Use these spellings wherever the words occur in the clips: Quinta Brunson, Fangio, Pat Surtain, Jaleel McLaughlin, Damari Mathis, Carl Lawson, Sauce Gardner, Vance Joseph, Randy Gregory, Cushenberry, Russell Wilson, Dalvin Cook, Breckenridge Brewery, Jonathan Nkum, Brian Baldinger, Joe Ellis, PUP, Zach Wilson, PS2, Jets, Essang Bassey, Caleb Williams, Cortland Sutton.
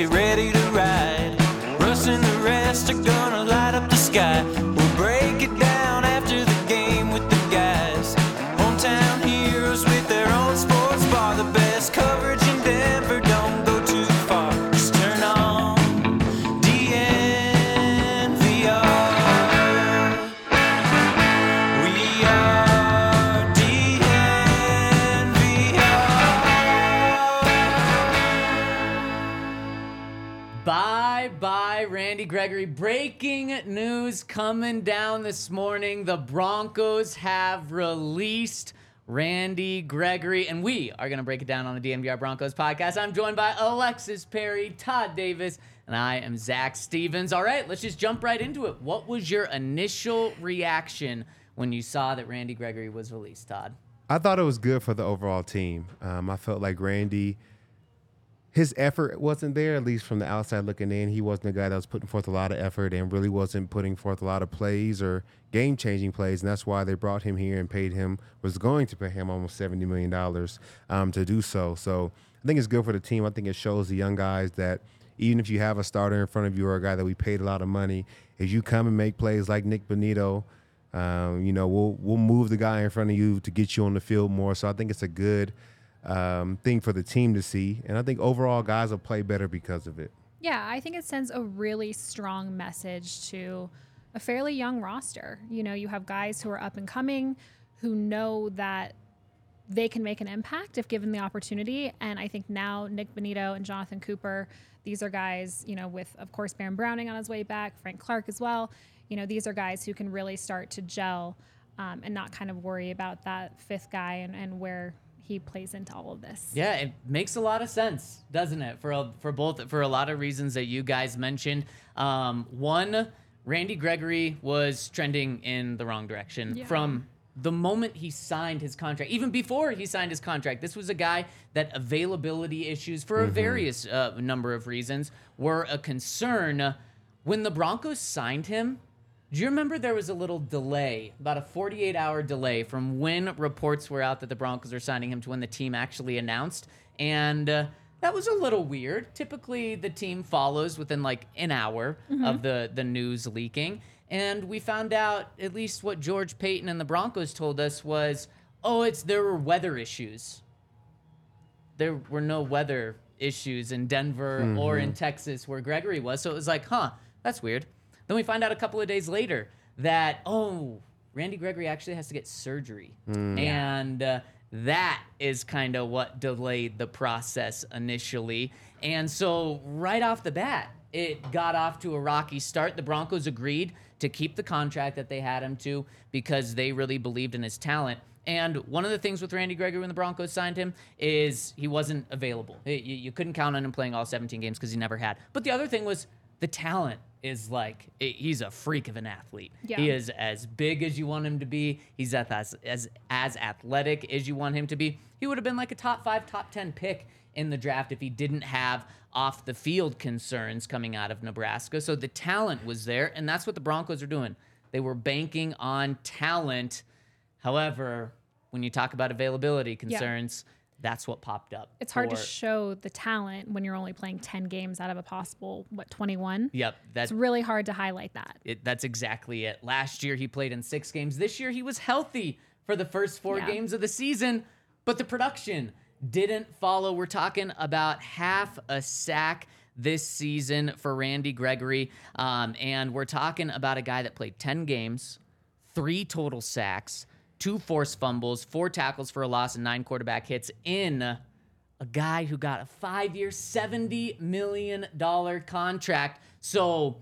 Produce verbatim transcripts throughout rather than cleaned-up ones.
get ready to ride. Russ and the rest are gonna light up the sky. We'll break it down after the game with the guys. Hometown heroes with their own sports bar. The best coverage in Denver, don't go too far. Just turn on D N V R. We are D N V R. Bye-bye. Randy Gregory. Breaking news coming down this morning. The Broncos have released Randy Gregory, and we are going to break it down on the D N V R Broncos podcast. I'm joined by Alexis Perry, Todd Davis, and I am Zach Stevens. All right, let's just jump right into it. What was your initial reaction when you saw that Randy Gregory was released, Todd? I thought it was good for the overall team. Um, I felt like Randy... his effort wasn't there, at least from the outside looking in. He wasn't a guy that was putting forth a lot of effort and really wasn't putting forth a lot of plays or game-changing plays, and that's why they brought him here and paid him, was going to pay him almost seventy million dollars um, to do so. So I think it's good for the team. I think it shows the young guys that even if you have a starter in front of you or a guy that we paid a lot of money, if you come and make plays like Nik Bonitto, um, you know, we'll, we'll move the guy in front of you to get you on the field more. So I think it's a good – Um, thing for the team to see. And I think overall guys will play better because of it. Yeah, I think it sends a really strong message to a fairly young roster. You know, you have guys who are up and coming who know that they can make an impact if given the opportunity. And I think now Nik Bonitto and Jonathan Cooper, these are guys, you know, with, of course, Baron Browning on his way back, Frank Clark as well. You know, these are guys who can really start to gel um, and not kind of worry about that fifth guy and, and where he plays into all of this. Yeah, it makes a lot of sense, doesn't it? For a, for both for a lot of reasons that you guys mentioned. Um, one, Randy Gregory was trending in the wrong direction yeah. from the moment he signed his contract. Even before he signed his contract, this was a guy that availability issues for mm-hmm. a various uh, number of reasons were a concern. When the Broncos signed him, do you remember there was a little delay, about a forty-eight hour delay from when reports were out that the Broncos were signing him to when the team actually announced? And uh, that was a little weird. Typically, the team follows within like an hour mm-hmm. of the, the news leaking. And we found out at least what George Payton and the Broncos told us was, oh, it's there were weather issues. There were no weather issues in Denver mm-hmm. or in Texas where Gregory was. So it was like, huh, that's weird. Then we find out a couple of days later that, oh, Randy Gregory actually has to get surgery. Mm. And uh, that is kind of what delayed the process initially. And so right off the bat, it got off to a rocky start. The Broncos agreed to keep the contract that they had him to because they really believed in his talent. And one of the things with Randy Gregory when the Broncos signed him is he wasn't available. You, you couldn't count on him playing all seventeen games because he never had. But the other thing was the talent. Is like he's a freak of an athlete. Yeah. He is as big as you want him to be. He's as as as athletic as you want him to be. He would have been like a top five, top ten pick in the draft if he didn't have off the field concerns coming out of Nebraska. So the talent was there, and that's what the Broncos are doing. They were banking on talent. However, when you talk about availability concerns, yeah. that's what popped up. It's hard to show the talent when you're only playing ten games out of a possible, what, twenty-one? Yep. That's, it's really hard to highlight that. It, that's exactly it. Last year, he played in six games. This year, he was healthy for the first four yeah. games of the season, but the production didn't follow. We're talking about half a sack this season for Randy Gregory, um, and we're talking about a guy that played ten games, three total sacks, two forced fumbles, four tackles for a loss, and nine quarterback hits in a guy who got a five-year, seventy million dollars contract. So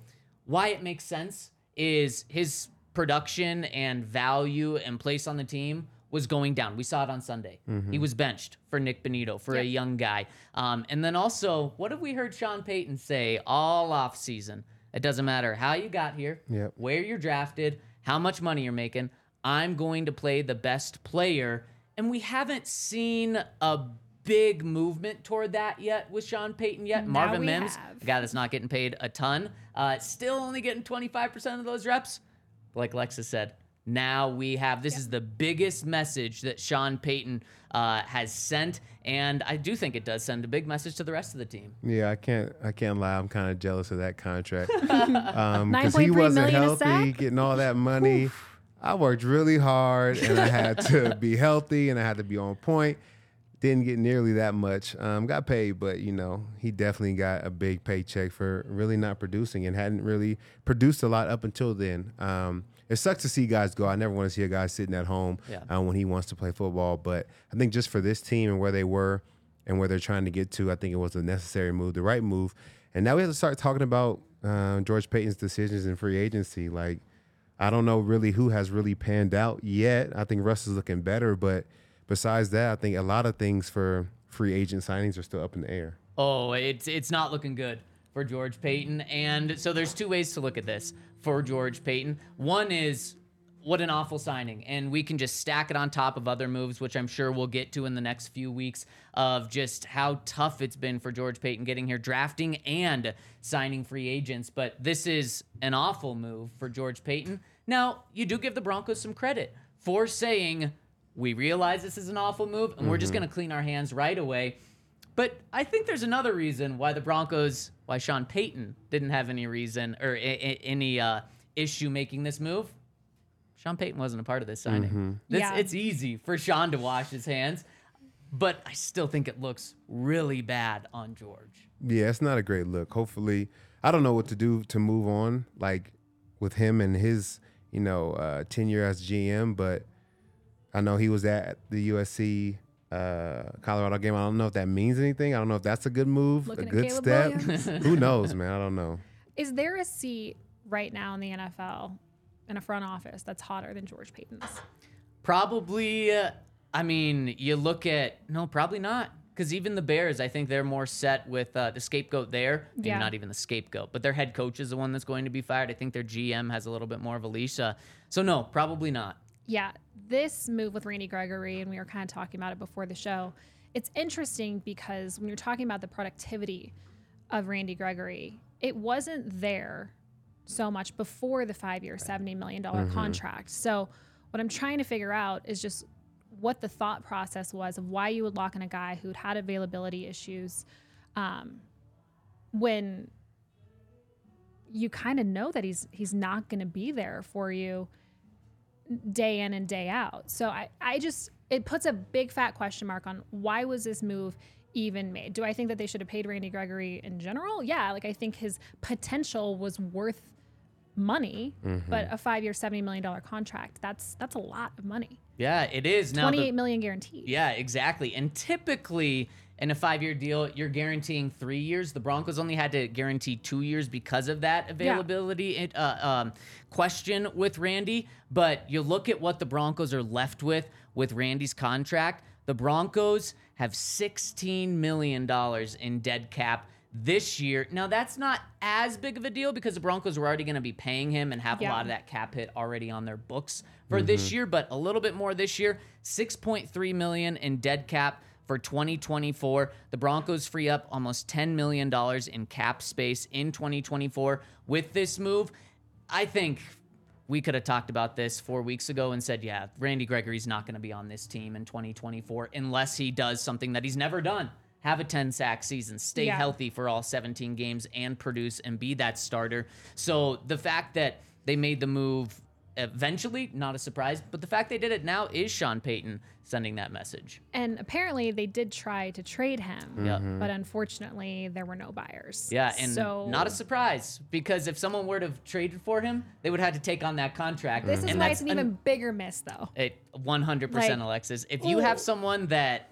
why it makes sense is his production and value and place on the team was going down. We saw it on Sunday. Mm-hmm. He was benched for Nik Bonitto, for yep. a young guy. Um, and then also, what have we heard Sean Payton say all offseason? It doesn't matter how you got here, yep. where you're drafted, how much money you're making, I'm going to play the best player. And we haven't seen a big movement toward that yet with Sean Payton yet. Now Marvin Mims, have. a guy that's not getting paid a ton, uh, still only getting twenty-five percent of those reps. Like Lexa said, Now we have, this is the biggest message that Sean Payton uh, has sent, and I do think it does send a big message to the rest of the team. Yeah, I can't I can't lie. I'm kind of jealous of that contract. Um, because he wasn't healthy, getting all that money. Oof. I worked really hard, and I had to be healthy, and I had to be on point. Didn't get nearly that much. Um, got paid, but, you know, he definitely got a big paycheck for really not producing and hadn't really produced a lot up until then. Um, it sucks to see guys go. I never want to see a guy sitting at home yeah. uh, when he wants to play football. But I think just for this team and where they were and where they're trying to get to, I think it was the necessary move, the right move. And now we have to start talking about uh, George Payton's decisions in free agency. Like, I don't know really who has really panned out yet. I think Russ is looking better, but besides that, I think a lot of things for free agent signings are still up in the air. Oh, it's it's not looking good for George Payton. And so there's two ways to look at this for George Payton. One is, what an awful signing. And we can just stack it on top of other moves, which I'm sure we'll get to in the next few weeks, of just how tough it's been for George Payton getting here, drafting and signing free agents. But this is an awful move for George Payton. Now, you do give the Broncos some credit for saying, we realize this is an awful move, and mm-hmm. we're just going to clean our hands right away. But I think there's another reason why the Broncos, why Sean Payton didn't have any reason or a- a- any uh, issue making this move. Sean Payton wasn't a part of this signing. Mm-hmm. This, yeah. It's easy for Sean to wash his hands, but I still think it looks really bad on George. Yeah, it's not a great look. Hopefully, I don't know what to do to move on, like with him and his, you know, uh, tenure as G M, but I know he was at the U S C uh, Colorado game. I don't know if that means anything. I don't know if that's a good move, looking a good step. Who knows, man? I don't know. Is there a seat right now in the N F L in a front office that's hotter than George Payton's? Probably. Uh, I mean, you look at no, probably not. Because even the Bears, I think they're more set with uh, the scapegoat there. Maybe yeah. not even the scapegoat, but their head coach is the one that's going to be fired. I think their G M has a little bit more of a leash. Uh, so no, probably not. Yeah, this move with Randy Gregory, and we were kind of talking about it before the show, it's interesting because when you're talking about the productivity of Randy Gregory, it wasn't there so much before the five-year, seventy million dollars mm-hmm. contract. So what I'm trying to figure out is just what the thought process was of why you would lock in a guy who'd had availability issues um, when you kind of know that he's he's not going to be there for you day in and day out. So I, I just, it puts a big fat question mark on why was this move even made? Do I think that they should have paid Randy Gregory in general? Yeah. Like I think his potential was worth money, mm-hmm. but a five year, seventy million dollars contract, that's, that's a lot of money. Yeah, it is. Now twenty-eight million guaranteed. Yeah, exactly. And typically in a five year deal, you're guaranteeing three years. The Broncos only had to guarantee two years because of that availability yeah. uh, um, question with Randy. But you look at what the Broncos are left with with Randy's contract. The Broncos have sixteen million dollars in dead cap this year. Now, that's not as big of a deal because the Broncos were already going to be paying him and have yeah. a lot of that cap hit already on their books for mm-hmm. this year, but a little bit more this year. six point three million dollars in dead cap for twenty twenty-four. The Broncos free up almost ten million dollars in cap space in twenty twenty-four with this move. I think we could have talked about this four weeks ago and said, yeah, Randy Gregory's not going to be on this team in twenty twenty-four unless he does something that he's never done. Have a ten-sack season, stay yeah. healthy for all seventeen games and produce and be that starter. So the fact that they made the move eventually, not a surprise, but the fact they did it now is Sean Payton sending that message. And apparently they did try to trade him, mm-hmm. but unfortunately there were no buyers. Yeah, and so not a surprise, because if someone were to have traded for him, they would have had to take on that contract. This mm-hmm. is and why it's an, an even bigger miss, though. It, one hundred percent, like, Alexis. If you ooh. have someone that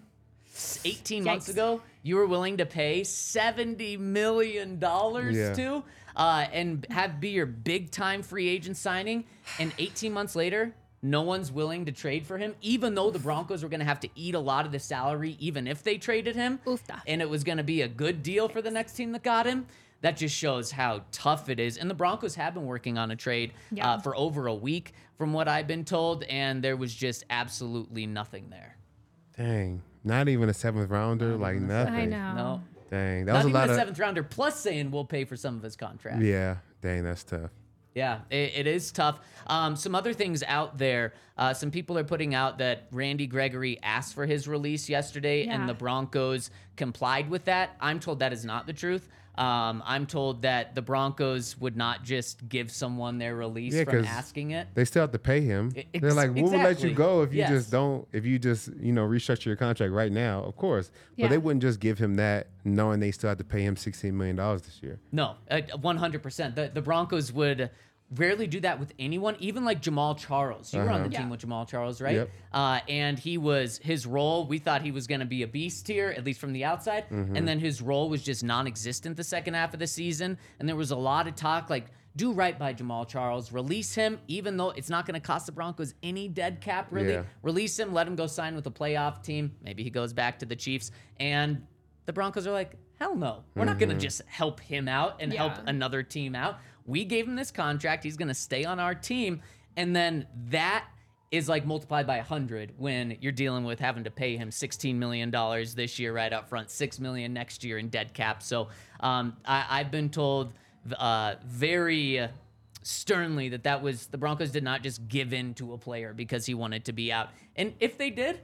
eighteen Yikes. months ago you were willing to pay seventy million dollars yeah. to uh, and have be your big-time free agent signing, and eighteen months later, no one's willing to trade for him, even though the Broncos were going to have to eat a lot of the salary even if they traded him, Oofta. and it was going to be a good deal for the next team that got him. That just shows how tough it is. And the Broncos have been working on a trade yeah. uh, for over a week, from what I've been told, and there was just absolutely nothing there. Dang. Not even a seventh rounder, like nothing. I know. No. Dang, that not was a lot of. Not even a seventh rounder. Plus, saying we'll pay for some of his contract. Yeah, dang, that's tough. Yeah, it, it is tough. Um, some other things out there. Uh, some people are putting out that Randy Gregory asked for his release yesterday, yeah. and the Broncos complied with that. I'm told that is not the truth. Um, I'm told that the Broncos would not just give someone their release yeah, from asking it. They still have to pay him. Ex- They're like, we'll exactly. let you go if you yes. just don't, if you just, you know, restructure your contract right now, of course. Yeah. But they wouldn't just give him that knowing they still have to pay him sixteen million dollars this year. No, uh, one hundred percent. The, the Broncos would rarely do that with anyone, even like Jamal Charles. You uh-huh. were on the yeah. team with Jamal Charles, right? Yep. Uh, and he was, his role, we thought he was going to be a beast here, at least from the outside. Mm-hmm. And then his role was just non-existent the second half of the season. And there was a lot of talk like, do right by Jamal Charles, release him, even though it's not going to cost the Broncos any dead cap, really. Yeah. Release him, let him go sign with a playoff team. Maybe he goes back to the Chiefs. And the Broncos are like, hell no. We're mm-hmm. not going to just help him out and yeah. help another team out. We gave him this contract. He's going to stay on our team. And then that is like multiplied by one hundred when you're dealing with having to pay him sixteen million dollars this year right up front, six million dollars next year in dead cap. So um, I, I've been told uh, very sternly that that was the Broncos did not just give in to a player because he wanted to be out. And if they did,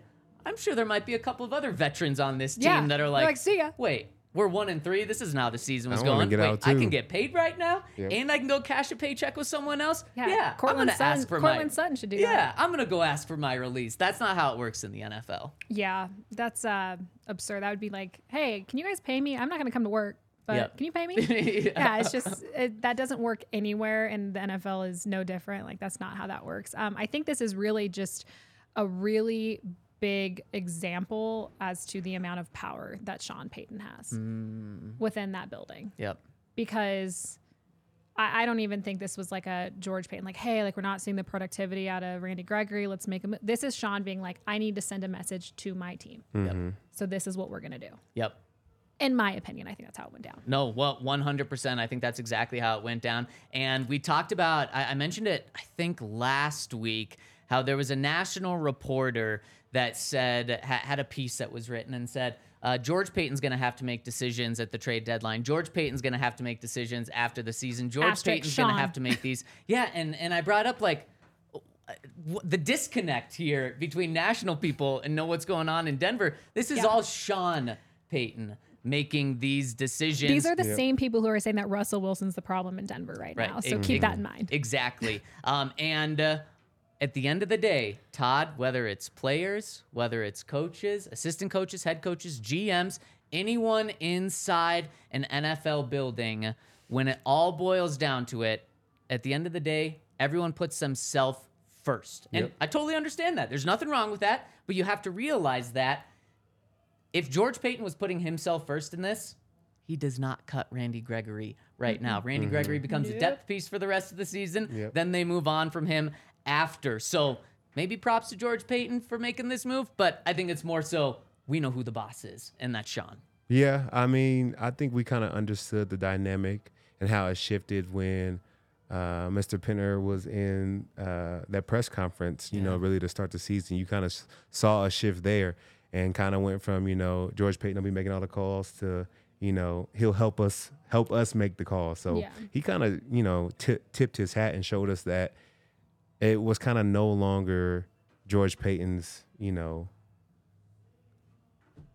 I'm sure there might be a couple of other veterans on this team yeah, that are like, like see ya. Wait. We're one and three. This isn't how the season was I going. Wait, I can get paid right now, yep. and I can go cash a paycheck with someone else. Yeah, yeah I'm going to ask for Cortland my. Cortland Sutton should do yeah, that. Yeah, I'm going to go ask for my release. That's not how it works in the N F L. Yeah, that's uh, absurd. That would be like, hey, can you guys pay me? I'm not going to come to work, but yep. can you pay me? yeah. yeah, it's just it, that doesn't work anywhere, and the N F L is no different. Like that's not how that works. Um, I think this is really just a really big example as to the amount of power that Sean Payton has mm. within that building. Yep. Because I, I don't even think this was like a George Payton, like, hey, like we're not seeing the productivity out of Randy Gregory. Let's make him. This is Sean being like, I need to send a message to my team. Mm-hmm. Yep. So this is what we're going to do. Yep. In my opinion, I think that's how it went down. No, well, one hundred percent. I think that's exactly how it went down. And we talked about, I, I mentioned it, I think last week, how there was a national reporter that said, ha- had a piece that was written and said, uh, George Payton's going to have to make decisions at the trade deadline. George Payton's going to have to make decisions after the season. George Asterisk Payton's going to have to make these. Yeah, and, and I brought up, like, the disconnect here between national people and know what's going on in Denver. This is yeah. all Sean Payton making these decisions. These are the yep. same people who are saying that Russell Wilson's the problem in Denver right, right. now. So mm-hmm. keep that in mind. Exactly. Um, and... Uh, At the end of the day, Todd, whether it's players, whether it's coaches, assistant coaches, head coaches, G Ms, anyone inside an N F L building, when it all boils down to it, at the end of the day, everyone puts themselves first. And yep. I totally understand that. There's nothing wrong with that, but you have to realize that if George Payton was putting himself first in this, he does not cut Randy Gregory right mm-hmm. now. Randy mm-hmm. Gregory becomes yep. a depth piece for the rest of the season. Yep. Then they move on from him after. So maybe props to George Payton for making this move, but I think it's more so we know who the boss is, and that's Sean. Yeah, I mean, I think we kind of understood the dynamic and how it shifted when uh, Mister Penner was in uh, that press conference, you yeah. know, really to start the season. You kind of s- saw a shift there and kind of went from, you know, George Payton will be making all the calls to, you know, he'll help us, help us make the call. So yeah. he kind of, you know, t- tipped his hat and showed us that it was kind of no longer George Payton's, you know,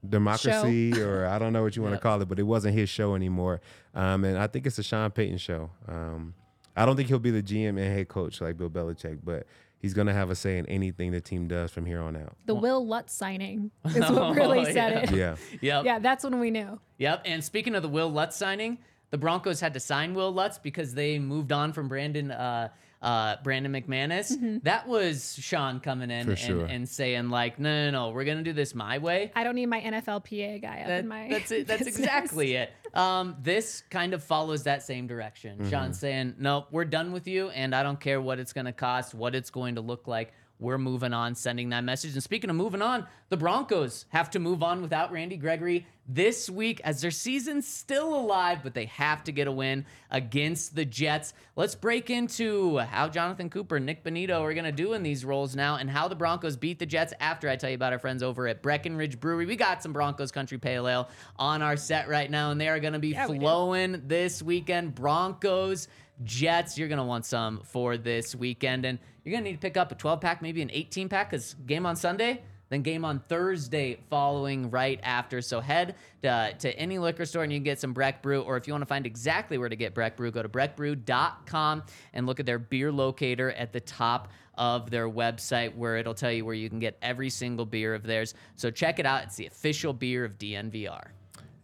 democracy show. Or I don't know what you want yep. to call it, but it wasn't his show anymore. Um, and I think it's a Sean Payton show. Um, I don't think he'll be the G M and head coach like Bill Belichick, but he's going to have a say in anything the team does from here on out. The Will Lutz signing is what really oh, said yeah. it. Yeah. Yep. Yeah, that's when we knew. Yep. And speaking of the Will Lutz signing, the Broncos had to sign Will Lutz because they moved on from Brandon uh, Uh, Brandon McManus. Mm-hmm. That was Sean coming in and, sure. and saying like, no, no, no, we're going to do this my way. I don't need my N F L P A guy up that, in my That's it. That's business. Exactly it. Um, this kind of follows that same direction. Mm-hmm. Sean's saying, nope, we're done with you, and I don't care what it's going to cost, what it's going to look like. We're moving on, sending that message. And speaking of moving on, the Broncos have to move on without Randy Gregory this week as their season's still alive, but they have to get a win against the Jets. Let's break into how Jonathan Cooper and Nik Bonitto are going to do in these roles now and how the Broncos beat the Jets after I tell you about our friends over at Breckenridge Brewery. We got some Broncos Country Pale Ale on our set right now, and they are going to be yeah, flowing we do. This weekend. Broncos Jets, you're going to want some for this weekend. And you're going to need to pick up a twelve-pack, maybe an eighteen-pack, because game on Sunday, then game on Thursday following right after. So head to, to any liquor store and you can get some Breck Brew. Or if you want to find exactly where to get Breck Brew, go to breck brew dot com and look at their beer locator at the top of their website, where it'll tell you where you can get every single beer of theirs. So check it out. It's the official beer of D N V R.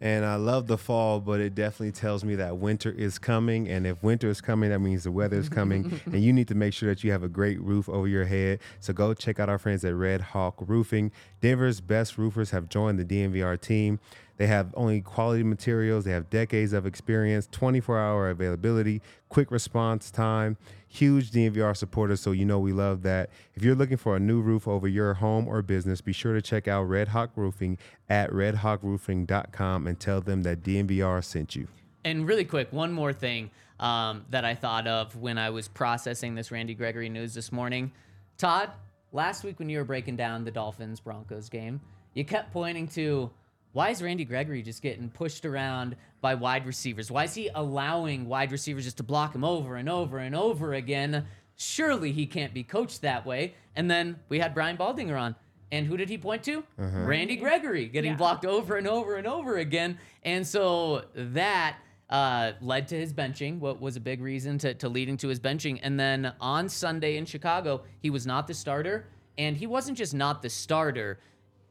And I love the fall, but it definitely tells me that winter is coming. And if winter is coming, that means the weather is coming. And you need to make sure that you have a great roof over your head. So go check out our friends at Red Hawk Roofing. Denver's best roofers have joined the D N V R team. They have only quality materials. They have decades of experience, twenty-four hour availability, quick response time, huge D N V R supporters, so you know we love that. If you're looking for a new roof over your home or business, be sure to check out Red Hawk Roofing at red hawk roofing dot com and tell them that D N V R sent you. And really quick, one more thing um, that I thought of when I was processing this Randy Gregory news this morning. Todd, last week when you were breaking down the Dolphins-Broncos game, you kept pointing to, why is Randy Gregory just getting pushed around by wide receivers? Why is he allowing wide receivers just to block him over and over and over again? Surely he can't be coached that way. And then we had Brian Baldinger on. And who did he point to? Uh-huh. Randy Gregory getting yeah. blocked over and over and over again. And so that uh, led to his benching, what was a big reason to, to leading to his benching. And then on Sunday in Chicago, he was not the starter. And he wasn't just not the starter.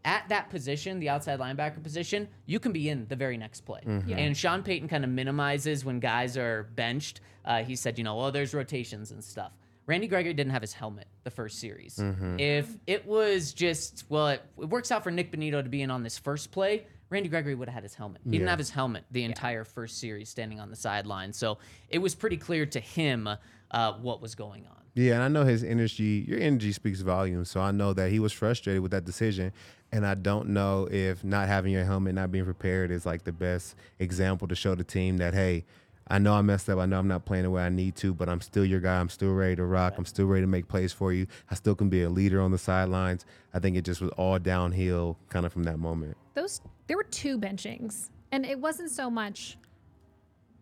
At that position, the outside linebacker position, you can be in the very next play. Mm-hmm. Yeah. And Sean Payton kind of minimizes when guys are benched. Uh, he said, you know, well, there's rotations and stuff. Randy Gregory didn't have his helmet the first series. Mm-hmm. If it was just, well, it, it works out for Nik Bonitto to be in on this first play, Randy Gregory would have had his helmet. He yeah. didn't have his helmet the entire yeah. first series standing on the sideline. So it was pretty clear to him uh, what was going on. Yeah, and I know his energy, your energy speaks volumes. So I know that he was frustrated with that decision. And I don't know if not having your helmet, not being prepared is like the best example to show the team that, hey, I know I messed up. I know I'm not playing the way I need to, but I'm still your guy. I'm still ready to rock. I'm still ready to make plays for you. I still can be a leader on the sidelines. I think it just was all downhill kind of from that moment. Those There were two benchings, and it wasn't so much,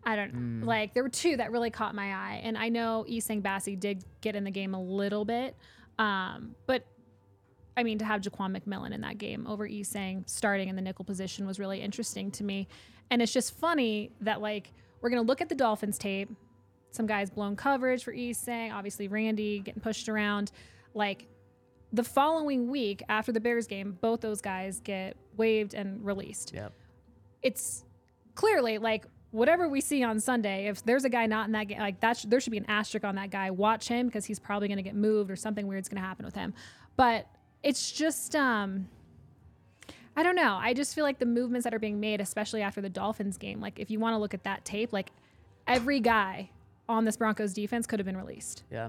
I don't know, mm. like there were two that really caught my eye. And I know Essang Bassey did get in the game a little bit, um, but I mean, to have Jaquan McMillan in that game over Essang starting in the nickel position was really interesting to me. And it's just funny that, like, we're going to look at the Dolphins tape. Some guys blown coverage for Essang. Obviously, Randy getting pushed around. Like, the following week after the Bears game, both those guys get waived and released. Yep. It's clearly, like, whatever we see on Sunday, if there's a guy not in that game, like, that sh- there should be an asterisk on that guy. Watch him because he's probably going to get moved or something weird's going to happen with him. But it's just, um, I don't know. I just feel like the movements that are being made, especially after the Dolphins game, like if you want to look at that tape, like every guy on this Broncos defense could have been released. Yeah.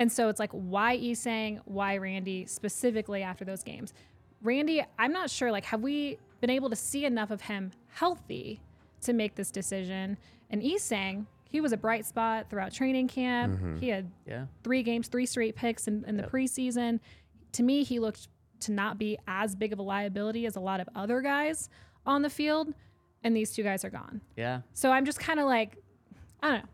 And so it's like, why Essang, why Randy specifically after those games? Randy, I'm not sure, like, have we been able to see enough of him healthy to make this decision? And Essang, he was a bright spot throughout training camp. Mm-hmm. He had yeah. three games, three straight picks in, in the yep. preseason. To me, he looked to not be as big of a liability as a lot of other guys on the field, and these two guys are gone. Yeah. So I'm just kind of like, I don't know,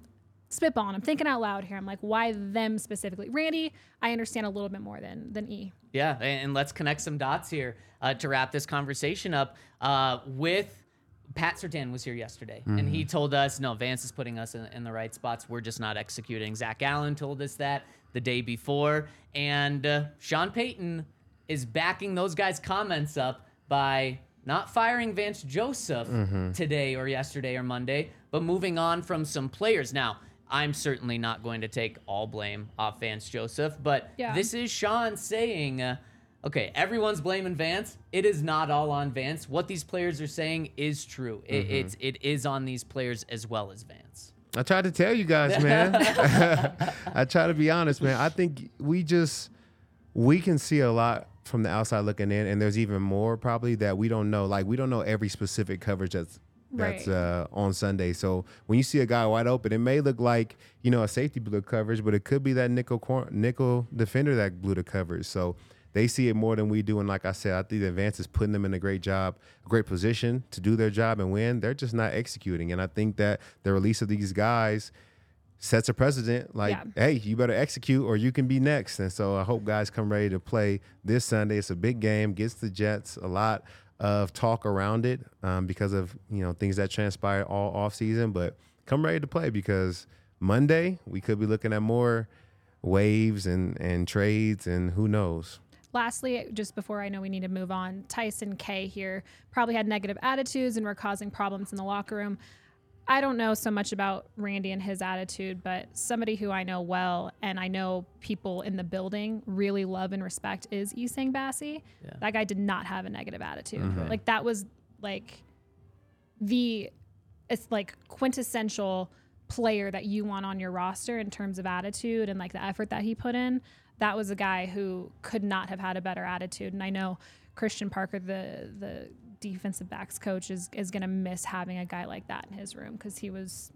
spitballing. I'm thinking out loud here. I'm like, why them specifically? Randy, I understand a little bit more than than E. Yeah, and let's connect some dots here uh, to wrap this conversation up uh, with Pat Surtain was here yesterday, mm-hmm. and he told us, no, Vance is putting us in, in the right spots. We're just not executing. Zach Allen told us that the day before. And uh, Sean Payton is backing those guys' comments up by not firing Vance Joseph mm-hmm. today or yesterday or Monday, but moving on from some players. Now, I'm certainly not going to take all blame off Vance Joseph, but yeah. this is Sean saying... Uh, Okay, everyone's blaming Vance. It is not all on Vance. What these players are saying is true. It, mm-hmm. it's, it is on these players as well as Vance. I tried to tell you guys, man. I try to be honest, man. I think we just, we can see a lot from the outside looking in, and there's even more probably that we don't know. Like, we don't know every specific coverage that's that's uh, on Sunday. So when you see a guy wide open, it may look like, you know, a safety blew coverage, but it could be that nickel cor- nickel defender that blew the coverage. So they see it more than we do. And like I said, I think that Vance is putting them in a great job, a great position to do their job and win. They're just not executing. And I think that the release of these guys sets a precedent like, yeah. hey, you better execute or you can be next. And so I hope guys come ready to play this Sunday. It's a big game against the Jets. A lot of talk around it um, because of, you know, things that transpired all offseason. But come ready to play because Monday we could be looking at more waves and, and trades and who knows. Lastly, just before I know we need to move on, Tyson K here probably had negative attitudes and were causing problems in the locker room. I don't know so much about Randy and his attitude, but somebody who I know well and I know people in the building really love and respect is Essang Bassey. Yeah. That guy did not have a negative attitude. Mm-hmm. Like that was like the it's like quintessential player that you want on your roster in terms of attitude and like the effort that he put in. That was a guy who could not have had a better attitude. And I know Christian Parker, the the defensive backs coach, is, is going to miss having a guy like that in his room because he was,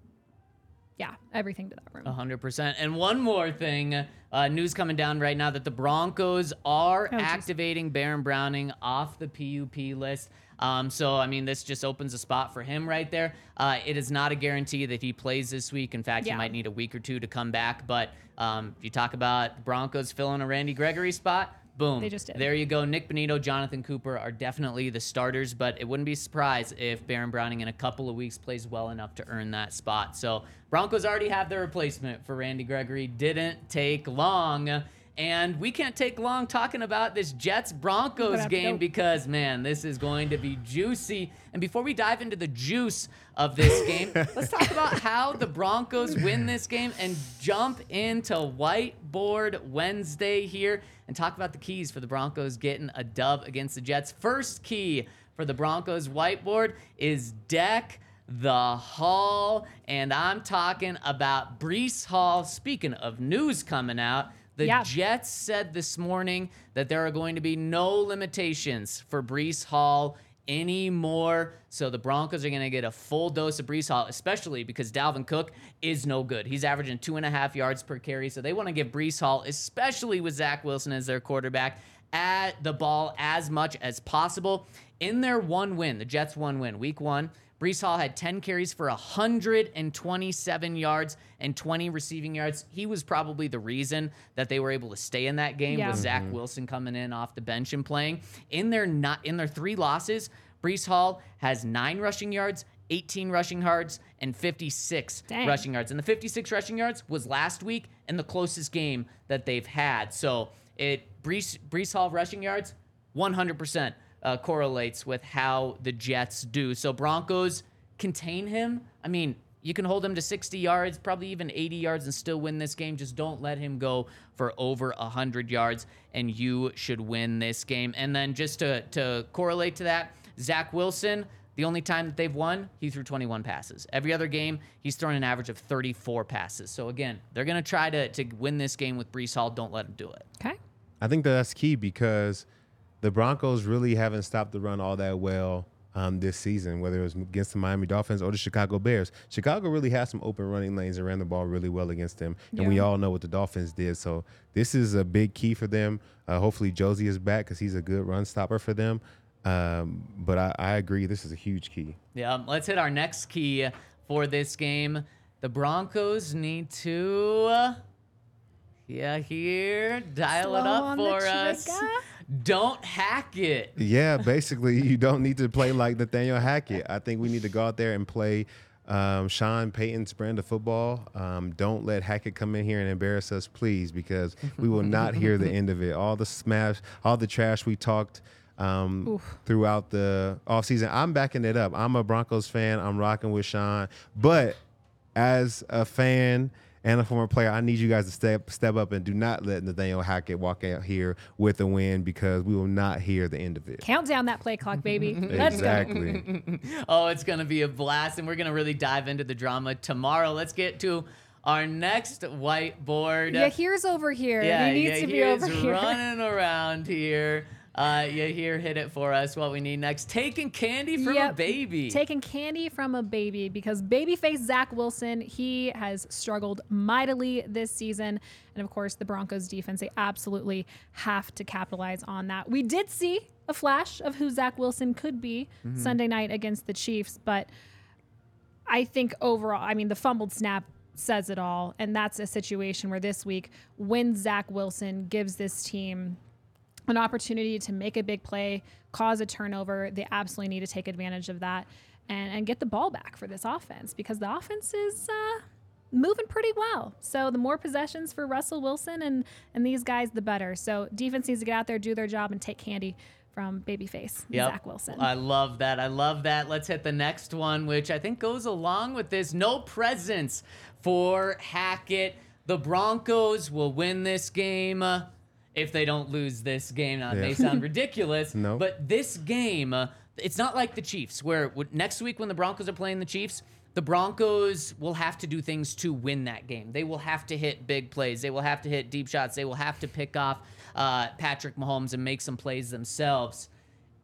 yeah, everything to that room. one hundred percent. And one more thing, uh, news coming down right now that the Broncos are oh, activating geez. Baron Browning off the P U P list. Um, so, I mean, this just opens a spot for him right there. Uh, it is not a guarantee that he plays this week. In fact, yeah. he might need a week or two to come back. But um, if you talk about the Broncos filling a Randy Gregory spot, boom. They just did. There you go. Nik Bonitto, Jonathan Cooper are definitely the starters. But it wouldn't be a surprise if Baron Browning in a couple of weeks plays well enough to earn that spot. So Broncos already have their replacement for Randy Gregory. Didn't take long. And we can't take long talking about this Jets-Broncos game because, man, this is going to be juicy. And before we dive into the juice of this game, let's talk about how the Broncos win this game and jump into Whiteboard Wednesday here and talk about the keys for the Broncos getting a dub against the Jets. First key for the Broncos whiteboard is deck the hall. And I'm talking about Breece Hall. Speaking of news coming out, The yep. Jets said this morning that there are going to be no limitations for Breece Hall anymore. So the Broncos are going to get a full dose of Breece Hall, especially because Dalvin Cook is no good. He's averaging two and a half yards per carry. So they want to give Breece Hall, especially with Zach Wilson as their quarterback, at the ball as much as possible. In their one win, the Jets one win, week one, Breece Hall had ten carries for one hundred twenty-seven yards and twenty receiving yards. He was probably the reason that they were able to stay in that game yeah. with mm-hmm. Zach Wilson coming in off the bench and playing. In their not in their three losses, Breece Hall has nine rushing yards, eighteen rushing yards, and fifty-six Dang. rushing yards. And the fifty-six rushing yards was last week and the closest game that they've had. So it Breece, Breece Hall rushing yards, one hundred percent. Uh, correlates with how the Jets do. So Broncos contain him. I mean, you can hold him to sixty yards, probably even eighty yards, and still win this game. Just don't let him go for over one hundred yards, and you should win this game. And then just to, to correlate to that, Zach Wilson, the only time that they've won, he threw twenty-one passes. Every other game, he's thrown an average of thirty-four passes. So again, they're going to try to to win this game with Breece Hall. Don't let him do it. Okay. I think that that's key because the Broncos really haven't stopped the run all that well um, this season, whether it was against the Miami Dolphins or the Chicago Bears. Chicago really has some open running lanes and ran the ball really well against them, and yeah. we all know what the Dolphins did. So this is a big key for them. Uh, hopefully Josie is back because he's a good run stopper for them. Um, but I, I agree, this is a huge key. Yeah, let's hit our next key for this game. The Broncos need to, yeah, here, dial it up for us. Don't hack it. Yeah, basically, you don't need to play like Nathaniel Hackett. I think we need to go out there and play um, Sean Payton's brand of football. Um, don't let Hackett come in here and embarrass us, please, because we will not hear the end of it. All the smash, all the trash we talked um, throughout the offseason. I'm backing it up. I'm a Broncos fan. I'm rocking with Sean. But as a fan and a former player, I need you guys to step step up and do not let Nathaniel Hackett walk out here with a win because we will not hear the end of it. Count down that play clock, baby. Let's exactly. go. Oh, it's going to be a blast, and we're going to really dive into the drama tomorrow. Let's get to our next whiteboard. Yeah, here's over here. Yeah, he needs yeah, to be over here. He is running around here. Uh, yeah, here, hit it for us. What we need next. Taking candy from yep. a baby. Taking candy from a baby because babyface Zach Wilson, he has struggled mightily this season. And, of course, the Broncos defense, they absolutely have to capitalize on that. We did see a flash of who Zach Wilson could be mm-hmm. Sunday night against the Chiefs. But I think overall, I mean, the fumbled snap says it all. And that's a situation where this week, when Zach Wilson gives this team an opportunity to make a big play, cause a turnover, they absolutely need to take advantage of that and, and get the ball back for this offense, because the offense is uh, moving pretty well. So the more possessions for Russell Wilson and, and these guys, the better. So defense needs to get out there, do their job, and take candy from Babyface, yep. Zach Wilson. I love that. I love that. Let's hit the next one, which I think goes along with this. No presents for Hackett. The Broncos will win this game uh, if they don't lose this game. Now, yeah. They sound ridiculous, no. but this game, uh, it's not like the Chiefs, where next week when the Broncos are playing the Chiefs, the Broncos will have to do things to win that game. They will have to hit big plays. They will have to hit deep shots. They will have to pick off uh, Patrick Mahomes and make some plays themselves.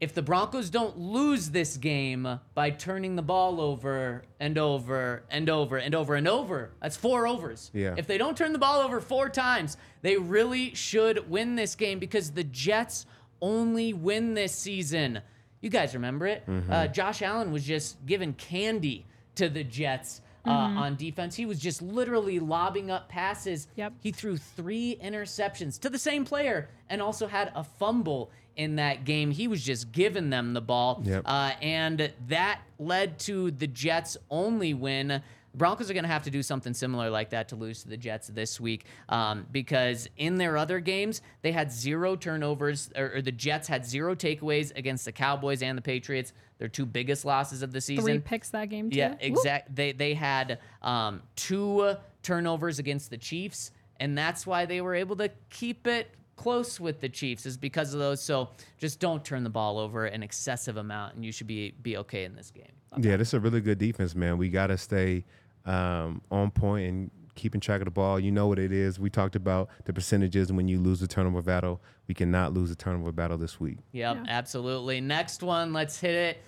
If the Broncos don't lose this game by turning the ball over and over and over and over and over, that's four overs. Yeah. If they don't turn the ball over four times, they really should win this game, because the Jets only win this season. You guys remember it? Mm-hmm. Uh, Josh Allen was just given candy to the Jets uh, mm-hmm. on defense. He was just literally lobbing up passes. Yep. He threw three interceptions to the same player and also had a fumble in that game. He was just giving them the ball. Yep. Uh, and that led to the Jets only win. Broncos are going to have to do something similar like that to lose to the Jets this week, um, because in their other games, they had zero turnovers, or, or the Jets had zero takeaways against the Cowboys and the Patriots, their two biggest losses of the season. Three picks that game, too. Yeah, exactly. They, they had um, two turnovers against the Chiefs, and that's why they were able to keep it close with the Chiefs, is because of those. So just don't turn the ball over an excessive amount, and you should be, be okay in this game. Okay. Yeah, this is a really good defense, man. We got to stay Um, on point and keeping track of the ball. You know what it is. We talked about the percentages when you lose the turnover battle. We cannot lose the turnover battle this week. Yep, yeah. Absolutely. Next one, let's hit it.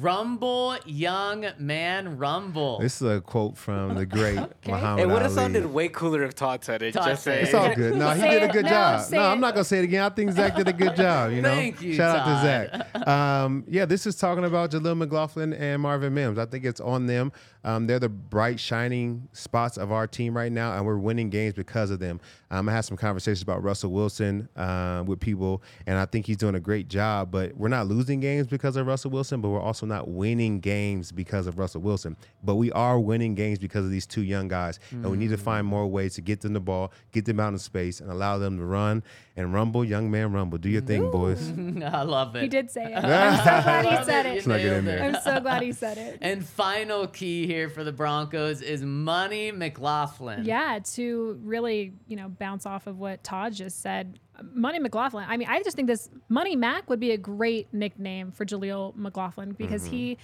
Rumble, young man, rumble. This is a quote from the great okay. Muhammad Ali. It would have sounded way cooler if Todd said it. Todd just said it. It's all good. No, he did a good it. job. No, no I'm it. not going to say it again. I think Zach did a good job. You know? Thank you, Shout Todd. out to Zach. Um, yeah, this is talking about Jaleel McLaughlin and Marvin Mims. I think it's on them. Um, they're the bright, shining spots of our team right now, and we're winning games because of them. Um, I had some conversations about Russell Wilson uh, with people, and I think he's doing a great job, but we're not losing games because of Russell Wilson, but we're also Also not winning games because of Russell Wilson, but we are winning games because of these two young guys, mm. and we need to find more ways to get them the ball, get them out in space, and allow them to run and rumble. Young man, rumble. Do your thing, Ooh. boys. I love it. He did say it. I'm so glad he said it. it. I'm so glad he said it. And final key here for the Broncos is Money McLaughlin. Yeah, to really, you know, bounce off of what Todd just said. Money McLaughlin. I mean, I just think this Money Mac would be a great nickname for Jaleel McLaughlin, because mm-hmm. he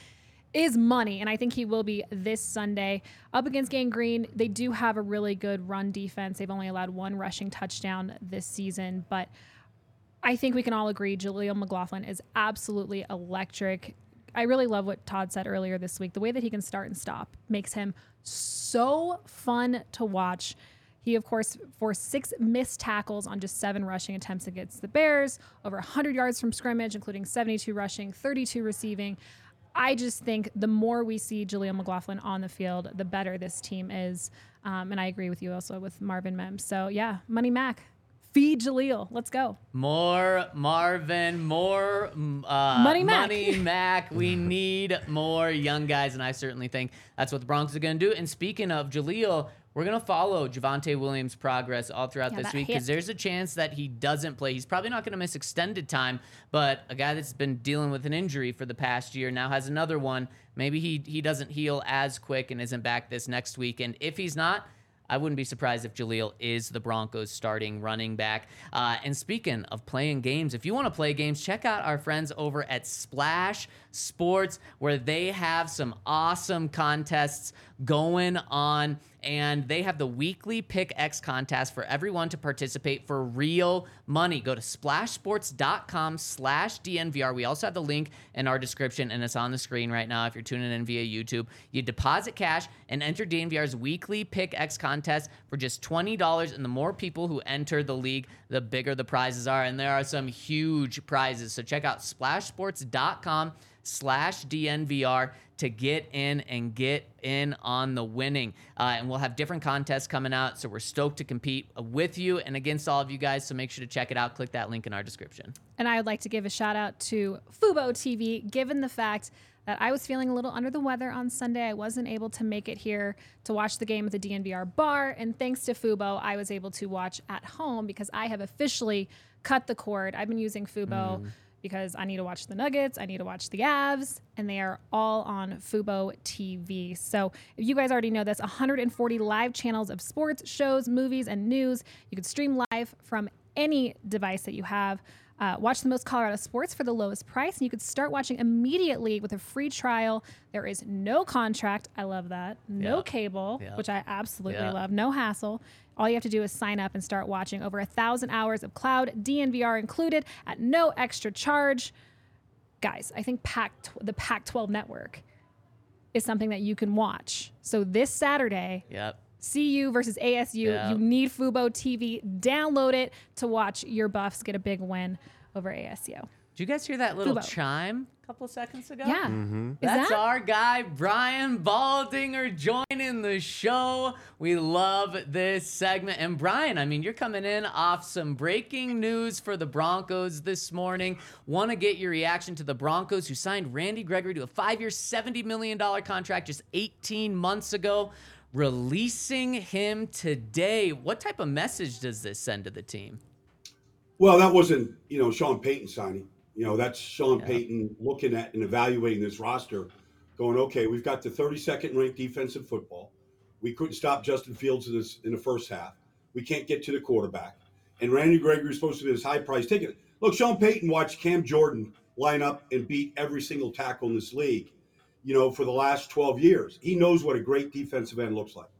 is money, and I think he will be this Sunday up against Gang Green. They do have a really good run defense. They've only allowed one rushing touchdown this season, but I think we can all agree Jaleel McLaughlin is absolutely electric. I really love what Todd said earlier this week. The way that he can start and stop makes him so fun to watch. He, of course, forced six missed tackles on just seven rushing attempts against the Bears, over one hundred yards from scrimmage, including seventy-two rushing, thirty-two receiving. I just think the more we see Jaleel McLaughlin on the field, the better this team is. Um, and I agree with you also with Marvin Mims. So, yeah, Money Mac. Feed Jaleel. Let's go. More Marvin, more uh, Money Mac. Money Mac. We need more young guys, and I certainly think that's what the Broncos are going to do. And speaking of Jaleel, we're going to follow Javonte Williams' progress all throughout yeah, this week, because there's a chance that he doesn't play. He's probably not going to miss extended time, but a guy that's been dealing with an injury for the past year now has another one. Maybe he, he doesn't heal as quick and isn't back this next week. And if he's not, I wouldn't be surprised if Jaleel is the Broncos starting running back. Uh, and speaking of playing games, if you want to play games, check out our friends over at Splash Sports, where they have some awesome contests going on. And they have the weekly Pick X contest for everyone to participate for real money. Go to splashsports.com slash DNVR. We also have the link in our description, and it's on the screen right now if you're tuning in via YouTube. You deposit cash and enter D N V R's weekly Pick X contest for just twenty dollars. And the more people who enter the league, the bigger the prizes are. And there are some huge prizes. So check out splashsports.com slash D N V R to get in and get in on the winning. Uh, and we'll have different contests coming out, so we're stoked to compete with you and against all of you guys, so make sure to check it out. Click that link in our description. And I would like to give a shout out to Fubo T V, given the fact that I was feeling a little under the weather on Sunday. I wasn't able to make it here to watch the game at the D N V R bar, and thanks to Fubo, I was able to watch at home because I have officially cut the cord. I've been using Fubo mm. because I need to watch the Nuggets, I need to watch the Avs, and they are all on Fubo T V. So if you guys already know this, one hundred forty live channels of sports, shows, movies, and news. You can stream live from any device that you have. Uh, watch the most Colorado sports for the lowest price, and you could start watching immediately with a free trial. There is no contract. I love that. No yeah. cable, yeah. which I absolutely yeah. love. No hassle. All you have to do is sign up and start watching over a thousand hours of cloud D N V R included at no extra charge. Guys, I think Pac- the Pac twelve network is something that you can watch. So this Saturday, yep. C U versus A S U. Yep. You need Fubo T V. Download it to watch your Buffs get a big win over A S U. Did you guys hear that little Fubo chime a couple of seconds ago? Yeah. Mm-hmm. That's that? Our guy, Brian Baldinger, joining the show. We love this segment. And Brian, I mean, you're coming in off some breaking news for the Broncos this morning. Want to get your reaction to the Broncos, who signed Randy Gregory to a five-year, seventy million dollars contract just eighteen months ago. Releasing him today. What type of message does this send to the team? Well, that wasn't, you know, Sean Payton signing. You know, that's Sean yeah. Payton looking at and evaluating this roster, going, okay, we've got the thirty-second ranked defense in football. We couldn't stop Justin Fields in, this, in the first half. We can't get to the quarterback. And Randy Gregory is supposed to be this high-priced ticket. Look, Sean Payton watched Cam Jordan line up and beat every single tackle in this league, you know, for the last twelve years. He knows what a great defensive end looks like.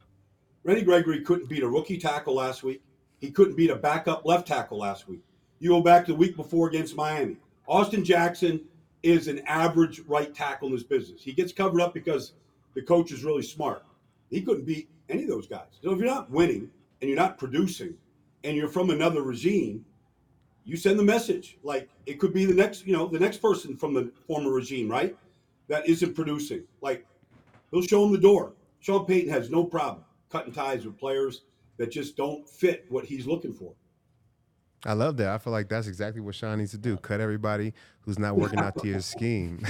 Randy Gregory couldn't beat a rookie tackle last week. He couldn't beat a backup left tackle last week. You go back to the week before against Miami. Austin Jackson is an average right tackle in this business. He gets covered up because the coach is really smart. He couldn't beat any of those guys. So if you're not winning and you're not producing and you're from another regime, you send the message. Like, it could be the next, you know, the next person from the former regime, right? That isn't producing. Like, he'll show him the door. Sean Payton has no problem cutting ties with players that just don't fit what he's looking for. I love that. I feel like that's exactly what Sean needs to do. Cut everybody who's not working out to your scheme.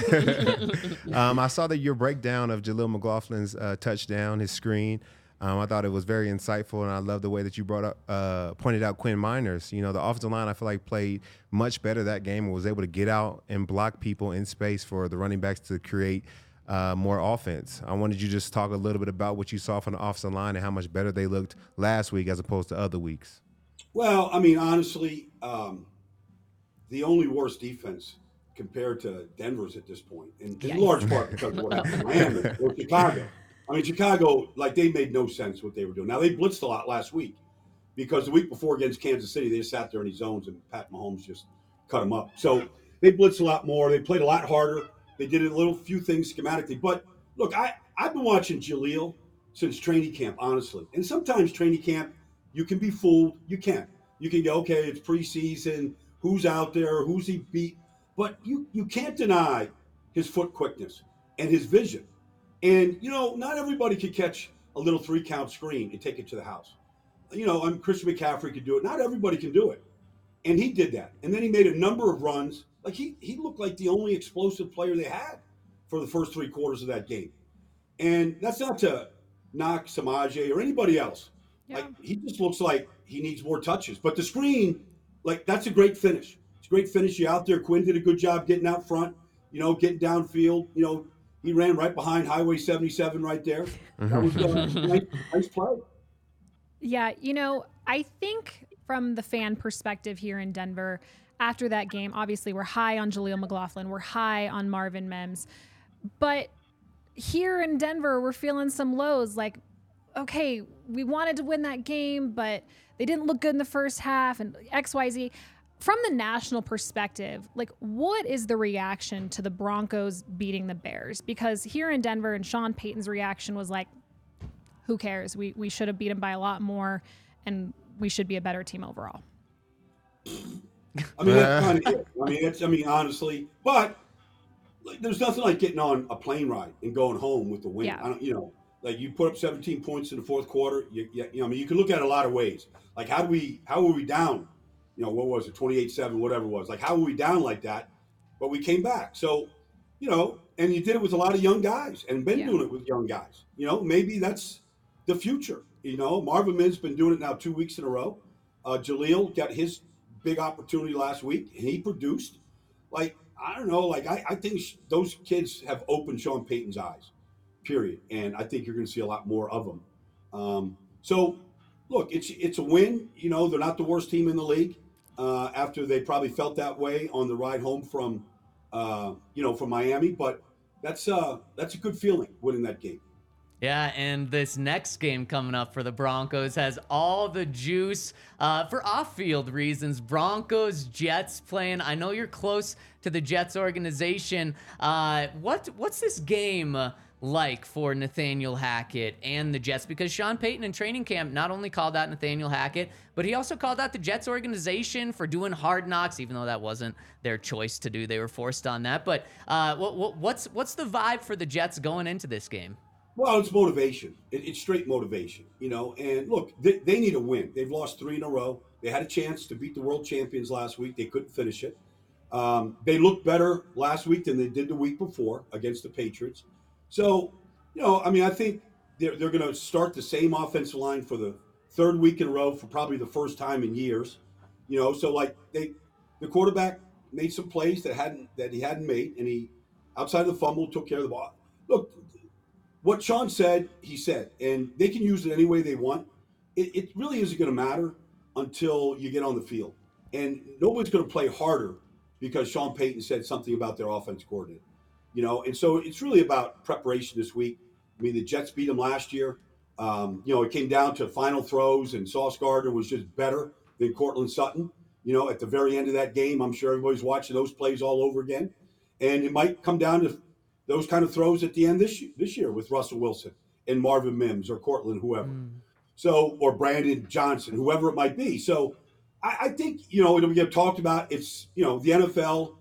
um, I saw that your breakdown of Jaleel McLaughlin's uh, touchdown, his screen. Um, I thought it was very insightful, and I love the way that you brought up, uh, pointed out Quinn Meinerz. You know, the offensive line, I feel like, played much better that game and was able to get out and block people in space for the running backs to create uh, more offense. I wanted you to just talk a little bit about what you saw from the offensive line and how much better they looked last week as opposed to other weeks. Well, I mean, honestly, um, the only worst defense compared to Denver's at this point, and in large part because of what happened in Miami or Chicago. I mean, Chicago, like, they made no sense what they were doing. Now, they blitzed a lot last week because the week before against Kansas City, they just sat there in these zones and Pat Mahomes just cut them up. So they blitzed a lot more. They played a lot harder. They did a little few things schematically. But, look, I, I've been watching Jaleel since training camp, honestly. And sometimes training camp, you can be fooled. You can't. You can go, okay, it's preseason. Who's out there? Who's he beat? But you, you can't deny his foot quickness and his vision. And, you know, not everybody could catch a little three-count screen and take it to the house. You know, I'm, Christian McCaffrey could do it. Not everybody can do it. And he did that. And then he made a number of runs. Like, he he looked like the only explosive player they had for the first three quarters of that game. And that's not to knock Samaje or anybody else. Yeah. Like, he just looks like he needs more touches. But the screen, like, that's a great finish. It's a great finish. You're out there. Quinn did a good job getting out front, you know, getting downfield, you know. He ran right behind Highway seventy-seven right there. That was a nice, nice play. Yeah, you know, I think from the fan perspective here in Denver, after that game, obviously we're high on Jaleel McLaughlin. We're high on Marvin Mims. But here in Denver, we're feeling some lows. Like, okay, we wanted to win that game, but they didn't look good in the first half and X Y Z. From the national perspective, like, what is the reaction to the Broncos beating the Bears? Because here in Denver, and Sean Payton's reaction was like, who cares? We we should have beat them by a lot more, and we should be a better team overall. I mean, that's kind of it. I mean, it's, I mean, honestly, but like, there's nothing like getting on a plane ride and going home with the win. Yeah. I don't, you know, like you put up seventeen points in the fourth quarter. You, you, you know, I mean, you can look at it a lot of ways. Like, how do we, how were we down? You know, what was it, twenty-eight seven, whatever it was. Like, how were we down like that? But we came back. So, you know, and you did it with a lot of young guys and been yeah. doing it with young guys. You know, maybe that's the future. You know, Marvin Mims been doing it now two weeks in a row. Uh, Jaleel got his big opportunity last week, and he produced. Like, I don't know. Like, I, I think sh- those kids have opened Sean Payton's eyes, period. And I think you're going to see a lot more of them. Um, so, look, it's it's a win. You know, they're not the worst team in the league. Uh, after they probably felt that way on the ride home from, uh, you know, from Miami. But that's uh, that's a good feeling, winning that game. Yeah, and this next game coming up for the Broncos has all the juice uh, for off-field reasons. Broncos, Jets playing. I know you're close to the Jets organization. Uh, what what's this game like for Nathaniel Hackett and the Jets? Because Sean Payton in training camp not only called out Nathaniel Hackett, but he also called out the Jets organization for doing hard knocks, even though that wasn't their choice to do. They were forced on that. But uh, what, what, what's what's the vibe for the Jets going into this game? Well, it's motivation. It, it's straight motivation, you know. And look, they, they need a win. They've lost three in a row. They had a chance to beat the world champions last week. They couldn't finish it. Um, they looked better last week than they did the week before against the Patriots. So, you know, I mean, I think they're, they're going to start the same offensive line for the third week in a row for probably the first time in years. You know, so like they, the quarterback made some plays that hadn't that he hadn't made, and he outside of the fumble took care of the ball. Look. What Sean said, he said, and they can use it any way they want. It, it really isn't going to matter until you get on the field. And nobody's going to play harder because Sean Payton said something about their offense coordinator. You know, and so it's really about preparation this week. I mean, the Jets beat them last year. Um, you know, it came down to final throws, and Sauce Gardner was just better than Cortland Sutton. You know, at the very end of that game, I'm sure everybody's watching those plays all over again. And it might come down to those kind of throws at the end this year, this year with Russell Wilson and Marvin Mims or Cortland, whoever. Mm. So, or Brandon Johnson, whoever it might be. So I, I think, you know, it'll get talked about. It's, you know, the N F L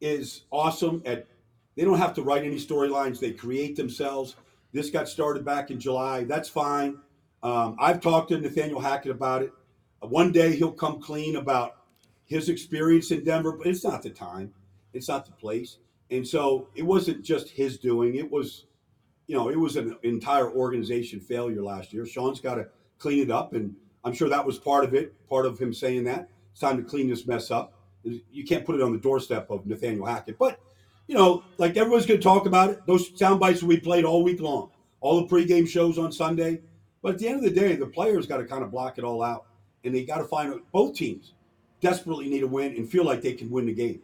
is awesome at, they don't have to write any storylines. They create themselves. This got started back in July. That's fine. Um, I've talked to Nathaniel Hackett about it. One day he'll come clean about his experience in Denver, but it's not the time. It's not the place. And so it wasn't just his doing. It was, you know, it was an entire organization failure last year. Sean's got to clean it up. And I'm sure that was part of it, part of him saying that. It's time to clean this mess up. You can't put it on the doorstep of Nathaniel Hackett. But, you know, like everyone's going to talk about it. Those sound bites we played all week long, all the pregame shows on Sunday. But at the end of the day, the players got to kind of block it all out. And they got to find out both teams desperately need a win and feel like they can win the game.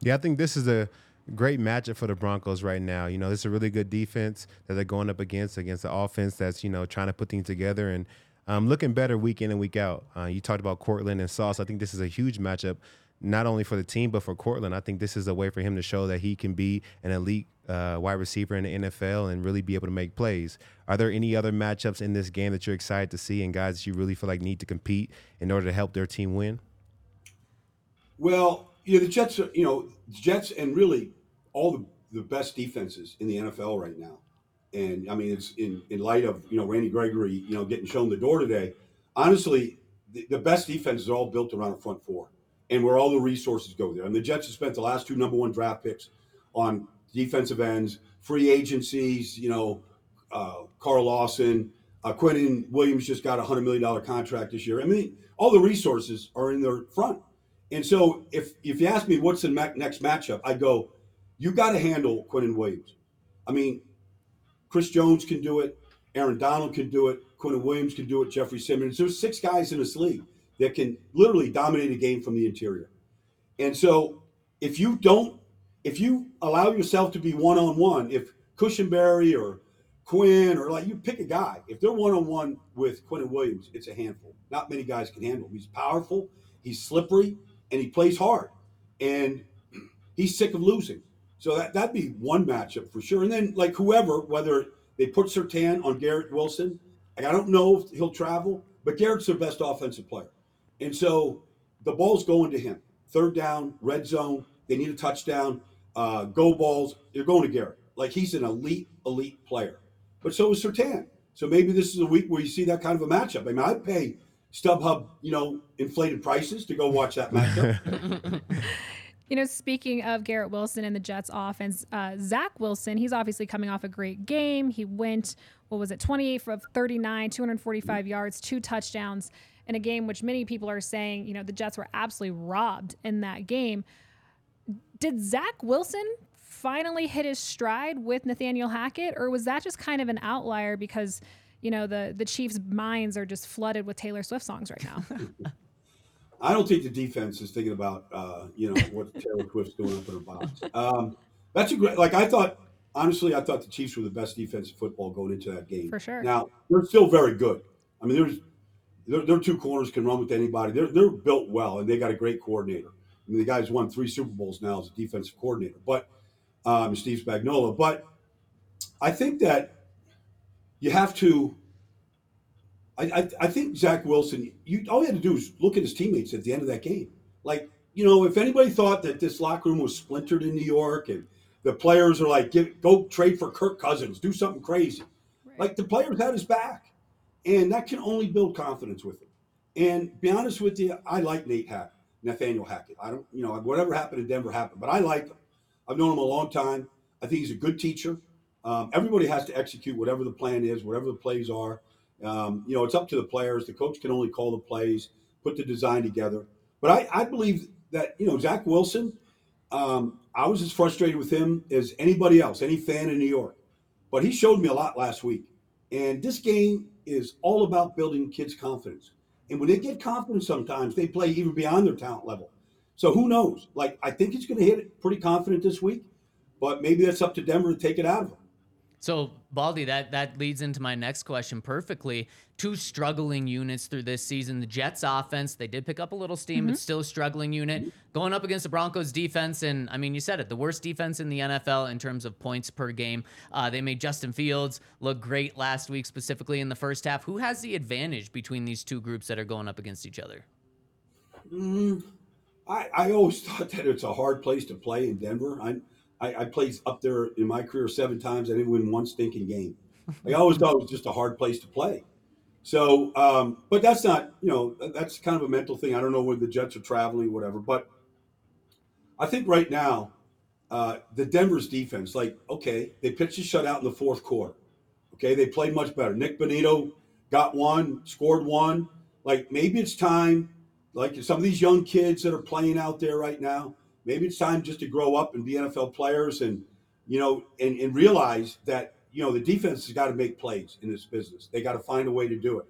Yeah, I think this is a great matchup for the Broncos right now. You know, it's a really good defense that they're going up against, against the offense that's, you know, trying to put things together and um, looking better week in and week out. Uh, you talked about Cortland and Sauce. I think this is a huge matchup, not only for the team, but for Cortland. I think this is a way for him to show that he can be an elite uh, wide receiver in the N F L and really be able to make plays. Are there any other matchups in this game that you're excited to see and guys that you really feel like need to compete in order to help their team win? Well, you know, the Jets, are, you know, Jets and really all the, the best defenses in the N F L right now. And, I mean, it's in, in light of, you know, Randy Gregory, you know, getting shown the door today. Honestly, the, the best defenses are all built around a front four and where all the resources go there. And the Jets have spent the last two number one draft picks on defensive ends, free agencies, you know, uh, Carl Lawson, uh, Quinnen Williams just got a one hundred million dollars contract this year. I mean, all the resources are in their front. And so if if you ask me what's the ma- next matchup, I go, you got to handle Quinnen Williams. I mean, Chris Jones can do it. Aaron Donald can do it. Quinnen Williams can do it. Jeffrey Simmons. There's six guys in this league that can literally dominate a game from the interior. And so if you don't, if you allow yourself to be one-on-one, if Cushenberry or Quinn or like you pick a guy, if they're one-on-one with Quinnen Williams, it's a handful. Not many guys can handle him. He's powerful. He's slippery. And he plays hard, and he's sick of losing. So that, that'd be one matchup for sure. And then, like, whoever, whether they put Surtain on Garrett Wilson, like, I don't know if he'll travel, but Garrett's their best offensive player. And so the ball's going to him. Third down, red zone, they need a touchdown. uh, go balls, you're going to Garrett. Like, he's an elite, elite player. But so is Surtain. So maybe this is a week where you see that kind of a matchup. I mean, I'd pay StubHub, you know, inflated prices to go watch that matchup. You know, speaking of Garrett Wilson and the Jets offense, uh, Zach Wilson, he's obviously coming off a great game. He went, what was it, twenty-eight of thirty-nine, two forty-five yards, two touchdowns in a game which many people are saying, you know, the Jets were absolutely robbed in that game. Did Zach Wilson finally hit his stride with Nathaniel Hackett, or was that just kind of an outlier because, you know, the, the Chiefs' minds are just flooded with Taylor Swift songs right now? I don't think the defense is thinking about, uh, you know, what Taylor Swift's doing up in her box. Um, that's a great, like I thought, honestly, I thought the Chiefs were the best defense in football going into that game. For sure. Now, they're still very good. I mean, there's, their, their two corners can run with anybody. They're, they're built well, and they got a great coordinator. I mean, the guy's won three Super Bowls now as a defensive coordinator, but um, Steve Spagnuolo. But I think that you have to I, I, I think Zach Wilson, you all he had to do is look at his teammates at the end of that game. Like, you know, if anybody thought that this locker room was splintered in New York and the players are like, Give, go trade for Kirk Cousins, do something crazy. Right. Like, the players had his back. And that can only build confidence with him. And be honest with you, I like Nate Hackett, Nathaniel Hackett. I don't, you know, whatever happened in Denver happened, but I like him. I've known him a long time. I think he's a good teacher. Um, everybody has to execute whatever the plan is, whatever the plays are. Um, you know, it's up to the players. The coach can only call the plays, put the design together. But I, I believe that, you know, Zach Wilson, um, I was as frustrated with him as anybody else, any fan in New York. But he showed me a lot last week. And this game is all about building kids' confidence. And when they get confident sometimes, they play even beyond their talent level. So who knows? Like, I think he's going to hit it pretty confident this week. But maybe that's up to Denver to take it out of him. So, Baldy, that, that leads into my next question perfectly. Two struggling units through this season. The Jets offense, they did pick up a little steam. Mm-hmm. It's still a struggling unit. Mm-hmm. Going up against the Broncos defense, and, I mean, you said it, the worst defense in the N F L in terms of points per game. Uh, they made Justin Fields look great last week, specifically in the first half. Who has the advantage between these two groups that are going up against each other? Mm, I, I always thought that it's a hard place to play in Denver. I I, I played up there in my career seven times. I didn't win one stinking game. I always thought it was just a hard place to play. So, um, but that's not, you know, that's kind of a mental thing. I don't know where the Jets are traveling, whatever. But I think right now, uh, the Denver's defense, like, okay, they pitched a shutout in the fourth quarter. Okay, they played much better. Nik Bonitto got one, scored one. Like, maybe it's time, like some of these young kids that are playing out there right now, maybe it's time just to grow up and be N F L players and, you know, and, and realize that, you know, the defense has got to make plays in this business. They got to find a way to do it.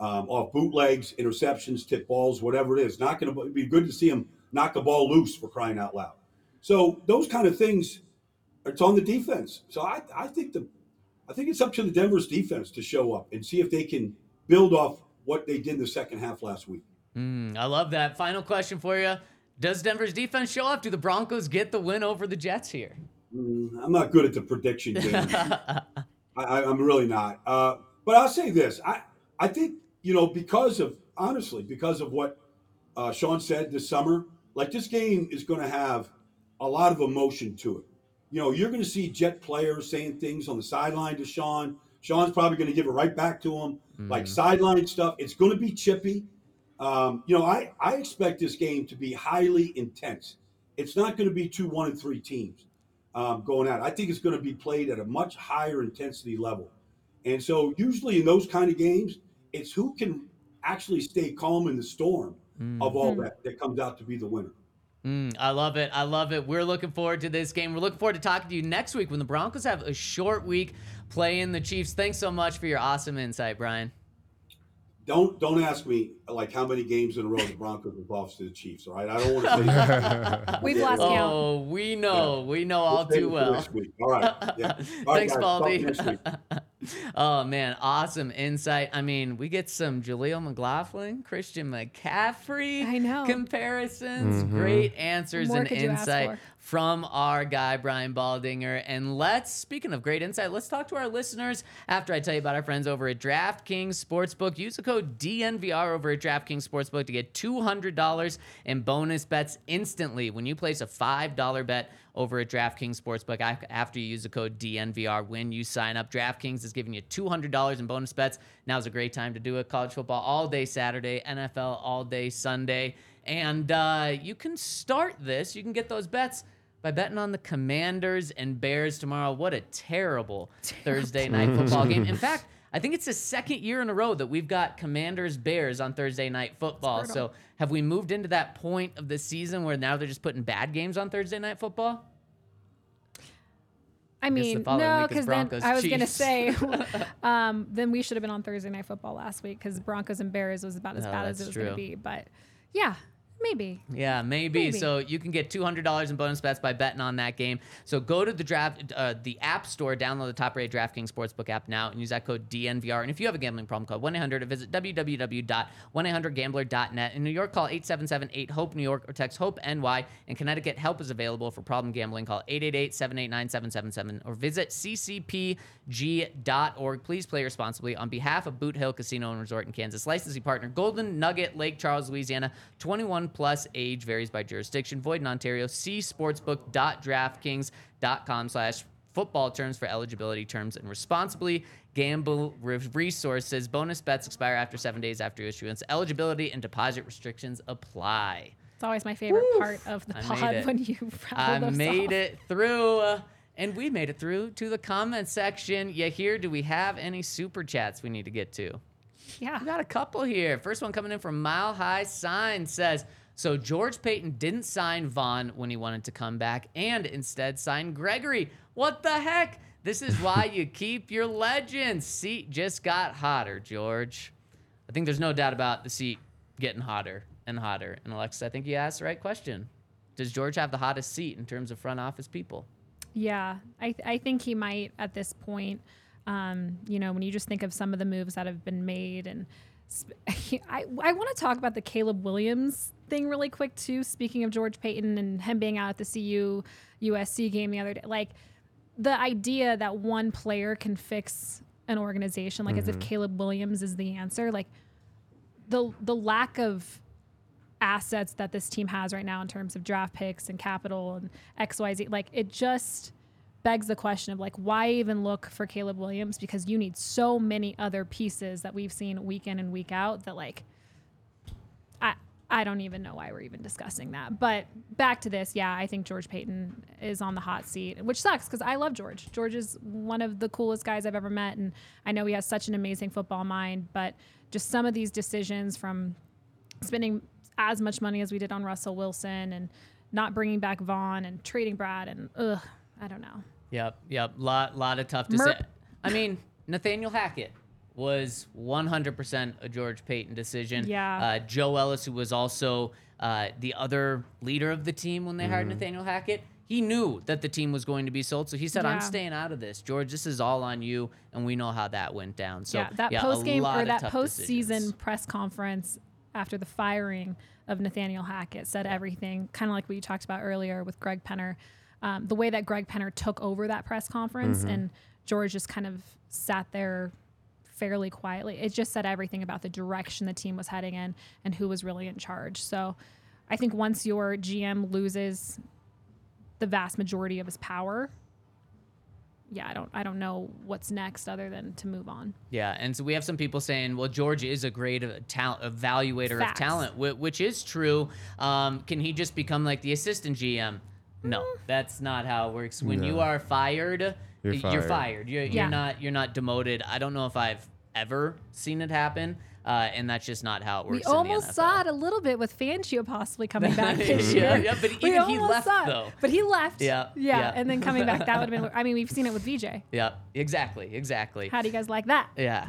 Um, off bootlegs, interceptions, tip balls, whatever it is. Not going to be good to see them knock a ball loose, for crying out loud. So those kind of things, it's on the defense. So I, I think the, I think it's up to the Denver's defense to show up and see if they can build off what they did in the second half last week. Mm, I love that. Final question for you. Does Denver's defense show up? Do the Broncos get the win over the Jets here? Mm, I'm not good at the prediction game. I, I, I'm really not. Uh, but I'll say this. I, I think, you know, because of, honestly, because of what uh, Sean said this summer, like, this game is going to have a lot of emotion to it. You know, you're going to see Jet players saying things on the sideline to Sean. Sean's probably going to give it right back to him, mm. like sideline stuff. It's going to be chippy. Um, you know, I, I expect this game to be highly intense. It's not going to be two one and three teams um, going out. I think it's going to be played at a much higher intensity level. And so usually in those kind of games, it's who can actually stay calm in the storm mm. of all that that comes out to be the winner. Mm, I love it. I love it. We're looking forward to this game. We're looking forward to talking to you next week when the Broncos have a short week playing the Chiefs. Thanks so much for your awesome insight, Brian. Don't don't ask me, like, how many games in a row the Broncos have lost to the Chiefs, all right? I don't want to say that. We've lost count. Oh, we know. Yeah. We know all we'll too well. All right. Yeah. All Thanks, right, Baldy. Oh, man, awesome insight. I mean, we get some Jaleel McLaughlin, Christian McCaffrey I know. comparisons. Mm-hmm. Great answers More and insight from our guy, Brian Baldinger. And let's, speaking of great insight, let's talk to our listeners after I tell you about our friends over at DraftKings Sportsbook. Use the code D N V R over at DraftKings Sportsbook to get two hundred dollars in bonus bets instantly when you place a five dollar bet over at DraftKings Sportsbook after you use the code D N V R when you sign up. DraftKings is giving you two hundred dollars in bonus bets. Now's a great time to do it. College football all day Saturday, N F L all day Sunday. And uh, you can start this. You can get those bets by betting on the Commanders and Bears tomorrow. What a terrible Thursday night football game. In fact, I think it's the second year in a row that we've got Commanders-Bears on Thursday night football. So have we moved into that point of the season where now they're just putting bad games on Thursday night football? I, I mean, the no, because then I was going to say, um, then we should have been on Thursday night football last week because Broncos and Bears was about as no, bad as it was going to be. But yeah. Maybe. Yeah, maybe. maybe. So you can get two hundred dollars in bonus bets by betting on that game. So go to the draft, uh, the app store, download the top-rated DraftKings Sportsbook app now, and use that code D N V R. And if you have a gambling problem, call one eight hundred or visit w w w dot one eight hundred gambler dot net. In New York, call eight seven seven eight hope New York or text HOPE N Y. In Connecticut, help is available for problem gambling. Call eight eight eight seven eight nine seven seven seven or visit c c p g dot org. Please play responsibly. On behalf of Boot Hill Casino and Resort in Kansas, licensee partner Golden Nugget, Lake Charles, Louisiana, twenty-one plus age varies by jurisdiction. Void in Ontario. See sportsbook.draftkings.com slash football terms for eligibility terms and responsibly gamble resources. Bonus bets expire after seven days after issuance. Eligibility and deposit restrictions apply. It's always my favorite Oof. part of the pod when you rattle those I made off. it through. And we made it through to the comment section. Yeah, here, do we have any super chats we need to get to? Yeah, we got a couple here. First one coming in from Mile High Sign says, so George Payton didn't sign Vaughn when he wanted to come back and instead signed Gregory. What the heck? This is why you keep your legends. Seat just got hotter, George. I think there's no doubt about the seat getting hotter and hotter. And Alexis, I think you asked the right question. Does George have the hottest seat in terms of front office people? Yeah, I, th- I think he might at this point. Um, you know, when you just think of some of the moves that have been made, and sp- I, I want to talk about the Caleb Williams thing really quick too. Speaking of George Payton and him being out at the C U U S C game the other day, like the idea that one player can fix an organization, like mm-hmm. as if Caleb Williams is the answer, like the, the lack of assets that this team has right now in terms of draft picks and capital and X Y Z, like it just begs the question of like, why even look for Caleb Williams? Because you need so many other pieces that we've seen week in and week out that like, I I don't even know why we're even discussing that. But back to this, yeah, I think George Payton is on the hot seat, which sucks because I love George. George is one of the coolest guys I've ever met, and I know he has such an amazing football mind, but just some of these decisions from spending as much money as we did on Russell Wilson and not bringing back Vaughn and trading Brad and ugh, I don't know. Yep, yep. Lot, lot of tough decisions. I mean, Nathaniel Hackett was one hundred percent a George Payton decision. Yeah. Uh, Joe Ellis, who was also uh, the other leader of the team when they mm-hmm. hired Nathaniel Hackett, he knew that the team was going to be sold, so he said, yeah. I'm staying out of this. George, this is all on you, and we know how that went down. So yeah, that yeah, post-game or that postseason press conference after the firing of Nathaniel Hackett said everything, kind of like what you talked about earlier with Greg Penner. Um, the way that Greg Penner took over that press conference mm-hmm. and George just kind of sat there fairly quietly. It just said everything about the direction the team was heading in and who was really in charge. So I think once your G M loses the vast majority of his power, yeah, I don't I don't know what's next other than to move on. Yeah, and so we have some people saying, well, George is a great uh, ta- evaluator Facts. of talent, wh- which is true. Um, can he just become like the assistant G M? No, that's not how it works. When no. you are fired, you're fired. You're, fired. You're, yeah. you're not. You're not demoted. I don't know if I've ever seen it happen, uh, and that's just not how it works. We in almost the N F L. Saw it a little bit with Fangio possibly coming back this year. Yeah, yeah, but even he left though. But he left. Yeah, yeah, yeah. And then coming back, that would have been. I mean, we've seen it with V J. Yeah, exactly, exactly. How do you guys like that? Yeah,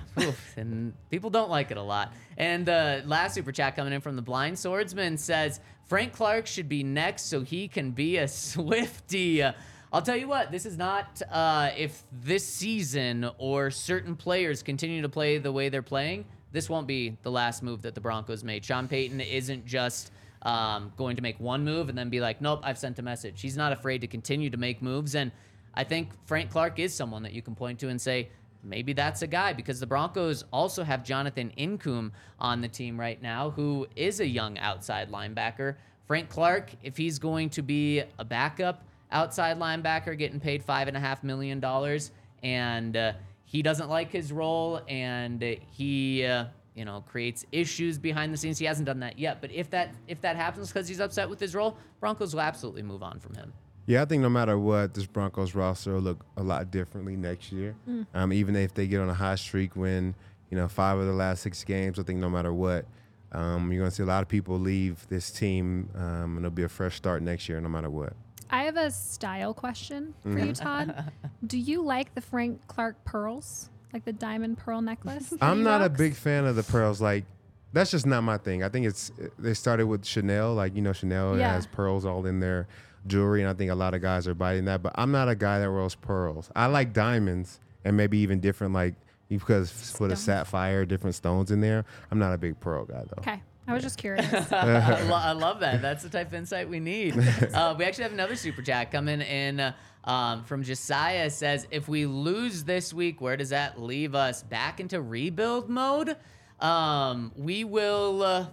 and people don't like it a lot. And uh, last super chat coming in from the Blind Swordsman says, Frank Clark should be next so he can be a Swiftie. Uh, I'll tell you what, this is not uh, if this season or certain players continue to play the way they're playing, this won't be the last move that the Broncos made. Sean Payton isn't just um, going to make one move and then be like, nope, I've sent a message. He's not afraid to continue to make moves. And I think Frank Clark is someone that you can point to and say, maybe that's a guy, because the Broncos also have Jonathan Nkum on the team right now, who is a young outside linebacker. Frank Clark, if he's going to be a backup outside linebacker getting paid five and a half million dollars and uh, he doesn't like his role and he uh, you know, creates issues behind the scenes, he hasn't done that yet. But if that if that happens because he's upset with his role, Broncos will absolutely move on from him. Yeah, I think no matter what, this Broncos roster will look a lot differently next year. Mm. Um, even if they get on a hot streak, win, you know, five of the last six games, I think no matter what, um, you're going to see a lot of people leave this team, um, and it'll be a fresh start next year no matter what. I have a style question for mm. you, Todd. Do you like the Frank Clark pearls, like the diamond pearl necklace? I'm not rocks? a big fan of the pearls. Like, that's just not my thing. I think it's they started with Chanel. Like, you know, Chanel yeah. has pearls all in there. Jewelry, and I think a lot of guys are biting that, but I'm not a guy that wears pearls. I like diamonds and maybe even different, like you could put a sapphire, different stones in there. I'm not a big pearl guy though. Okay. I was just curious. I, lo- I love that. That's the type of insight we need. Uh, we actually have another super chat coming in uh, um, from Josiah. Says, if we lose this week, where does that leave us? Back into rebuild mode? Um, we will... Uh,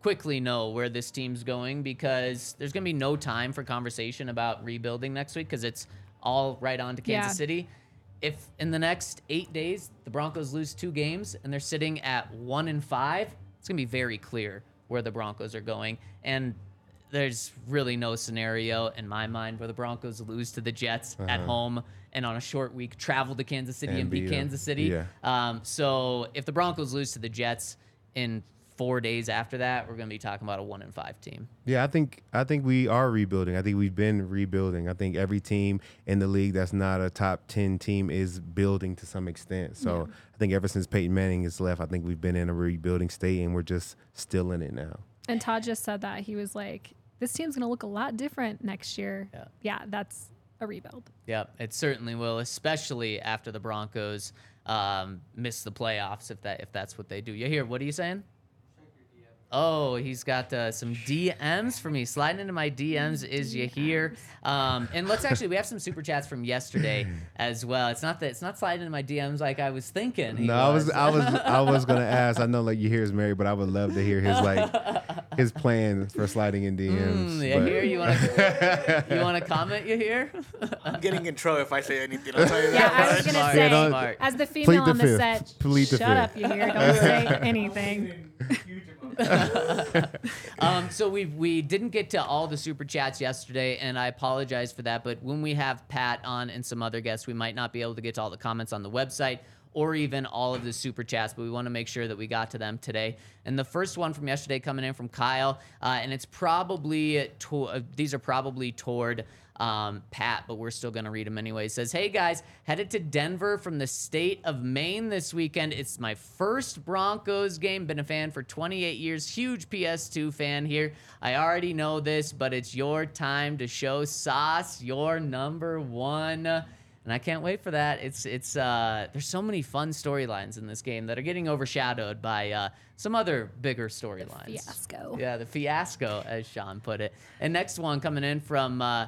quickly know where this team's going, because there's going to be no time for conversation about rebuilding next week because it's all right on to Kansas yeah. City. If in the next eight days the Broncos lose two games and they're sitting at one and five, it's going to be very clear where the Broncos are going. And there's really no scenario in my mind where the Broncos lose to the Jets uh-huh. at home and on a short week travel to Kansas City and, and beat Kansas City. Yeah. Um, so if the Broncos lose to the Jets in four days after that, we're going to be talking about a one and five team. Yeah, I think I think we are rebuilding. I think we've been rebuilding. I think every team in the league that's not a top ten team is building to some extent. So yeah. I think ever since Peyton Manning has left, I think we've been in a rebuilding state, and we're just still in it now. And Todd just said that. He was like, this team's going to look a lot different next year. Yeah, yeah that's a rebuild. Yeah, it certainly will, especially after the Broncos um, miss the playoffs, if that if that's what they do. You hear, what are you saying? Oh, he's got uh, some D Ms for me. Sliding into my D Ms is you here. Um, and let's actually, we have some super chats from yesterday as well. It's not that it's not sliding into my D Ms like I was thinking. He no, was. I was, I was, I was gonna ask. I know like you hear is married, but I would love to hear his like his plan for sliding in D Ms. Mm, you hear? You want to? You want to comment? You hear? I'm getting in trouble if I say anything. I'll tell you yeah, that I was much. gonna say yeah, as the female the on the fifth. set. Plead shut the up, you hear? Don't say anything. um, so we we didn't get to all the super chats yesterday, and I apologize for that, but when we have Pat on and some other guests, we might not be able to get to all the comments on the website or even all of the super chats, but we want to make sure that we got to them today. And the first one from yesterday coming in from Kyle, uh, and it's probably to- uh, these are probably toward um, Pat, but we're still going to read them anyway. It says, hey guys, headed to Denver from the state of Maine this weekend. It's my first Broncos game. Been a fan for twenty-eight years. Huge P S two fan here. I already know this, but it's your time to show Sauce your number one. And I can't wait for that. It's it's uh, there's so many fun storylines in this game that are getting overshadowed by uh, some other bigger storylines. Fiasco. Yeah, the fiasco, as Sean put it. And next one coming in from uh,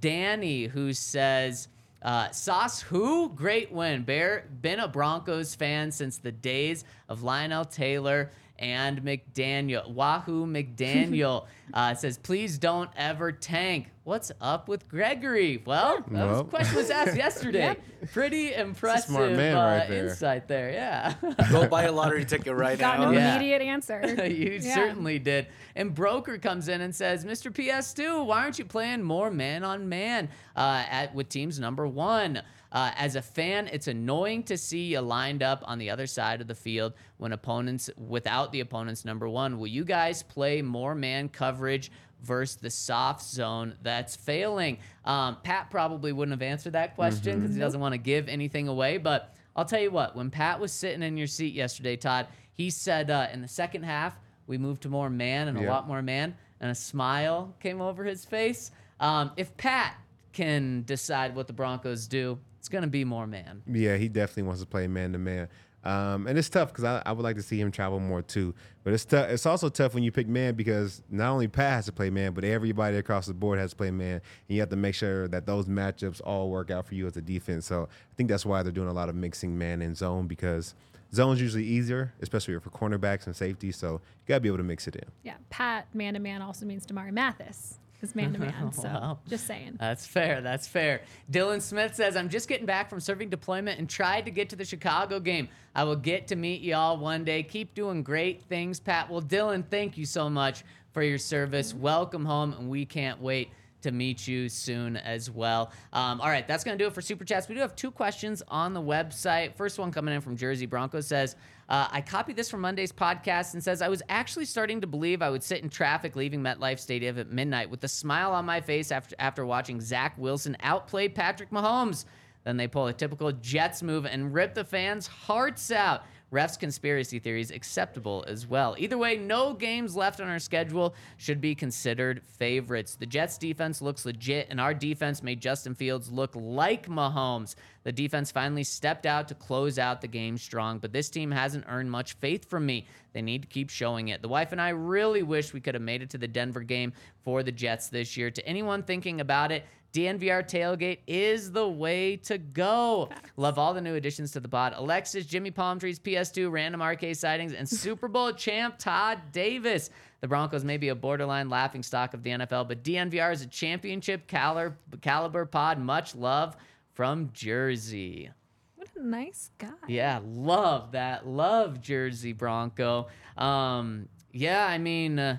Danny, who says, uh, Sauce who? Great win. Bear, been a Broncos fan since the days of Lionel Taylor and McDaniel. Wahoo McDaniel uh, says, please don't ever tank. What's up with Gregory? Well, that no. was, question was asked yesterday. Yep. Pretty impressive smart man uh, right there. insight there. Yeah. Go buy a lottery ticket right Got now. Got an yeah. immediate answer. you yeah. certainly did. And Broker comes in and says, Mister P S two, why aren't you playing more man on man uh, at with teams number one? Uh, as a fan, it's annoying to see you lined up on the other side of the field when opponents without the opponent's number one. Will you guys play more man coverage versus the soft zone that's failing? Um, Pat probably wouldn't have answered that question because mm-hmm. he doesn't want to give anything away. But I'll tell you what, when Pat was sitting in your seat yesterday, Todd, he said uh, in the second half, we moved to more man and yeah. a lot more man, and a smile came over his face. Um, if Pat can decide what the Broncos do, it's going to be more man. Yeah, he definitely wants to play man-to-man. Um, and it's tough because I, I would like to see him travel more too. But it's tough. It's also tough when you pick man because not only Pat has to play man, but everybody across the board has to play man. And you have to make sure that those matchups all work out for you as a defense. So I think that's why they're doing a lot of mixing man and zone, because zone's usually easier, especially for cornerbacks and safety. So you got to be able to mix it in. Yeah, Pat man-to-man also means Damari Mathis is man-to-man, so wow. Just saying. That's fair, that's fair. Dylan Smith says, I'm just getting back from serving deployment and tried to get to the Chicago game. I will get to meet y'all one day. Keep doing great things, Pat. Well, Dylan, thank you so much for your service. Welcome home, and we can't wait to meet you soon as well. Um, all right, that's going to do it for Super Chats. We do have two questions on the website. First one coming in from Jersey Bronco says, uh, I copied this from Monday's podcast and says, I was actually starting to believe I would sit in traffic leaving MetLife Stadium at midnight with a smile on my face after, after watching Zach Wilson outplay Patrick Mahomes. Then they pull a typical Jets move and rip the fans' hearts out. Refs' conspiracy theories acceptable as well. Either way, no games left on our schedule should be considered favorites. The Jets' defense looks legit, and our defense made Justin Fields look like Mahomes. The defense finally stepped out to close out the game strong, but this team hasn't earned much faith from me. They need to keep showing it. The wife and I really wish we could have made it to the Denver game for the Jets this year. To anyone thinking about it, D N V R tailgate is the way to go. Love all the new additions to the pod. Alexis, Jimmy Palm Trees, P S two, random R K sightings, and Super Bowl champ Todd Davis. The Broncos may be a borderline laughingstock of the N F L, but D N V R is a championship caliber, caliber pod. Much love from Jersey. What a nice guy. Yeah, love that. Love Jersey Bronco. Um, yeah, I mean, uh,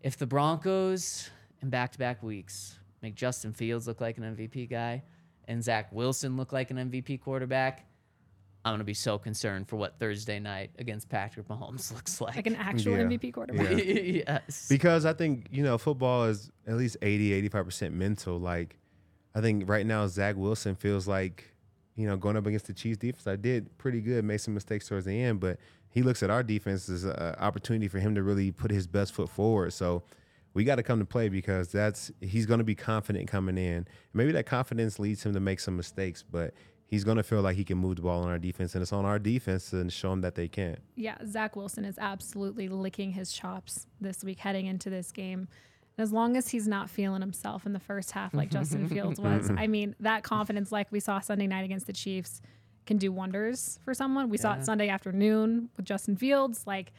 if the Broncos in back-to-back weeks make Justin Fields look like an M V P guy and Zach Wilson look like an M V P quarterback, I'm going to be so concerned for what Thursday night against Patrick Mahomes looks like. Like an actual yeah. M V P quarterback. Yeah. Yes. Because I think, you know, football is at least eighty, eighty-five percent mental. Like, I think right now Zach Wilson feels like, you know, going up against the Chiefs defense, I did pretty good, made some mistakes towards the end, but he looks at our defense as an opportunity for him to really put his best foot forward. So we got to come to play because that's he's going to be confident coming in. Maybe that confidence leads him to make some mistakes, but he's going to feel like he can move the ball on our defense, and it's on our defense to show him that they can. Yeah, Zach Wilson is absolutely licking his chops this week heading into this game. As long as he's not feeling himself in the first half like Justin Fields was, I mean, that confidence like we saw Sunday night against the Chiefs can do wonders for someone. We yeah. saw it Sunday afternoon with Justin Fields. Like,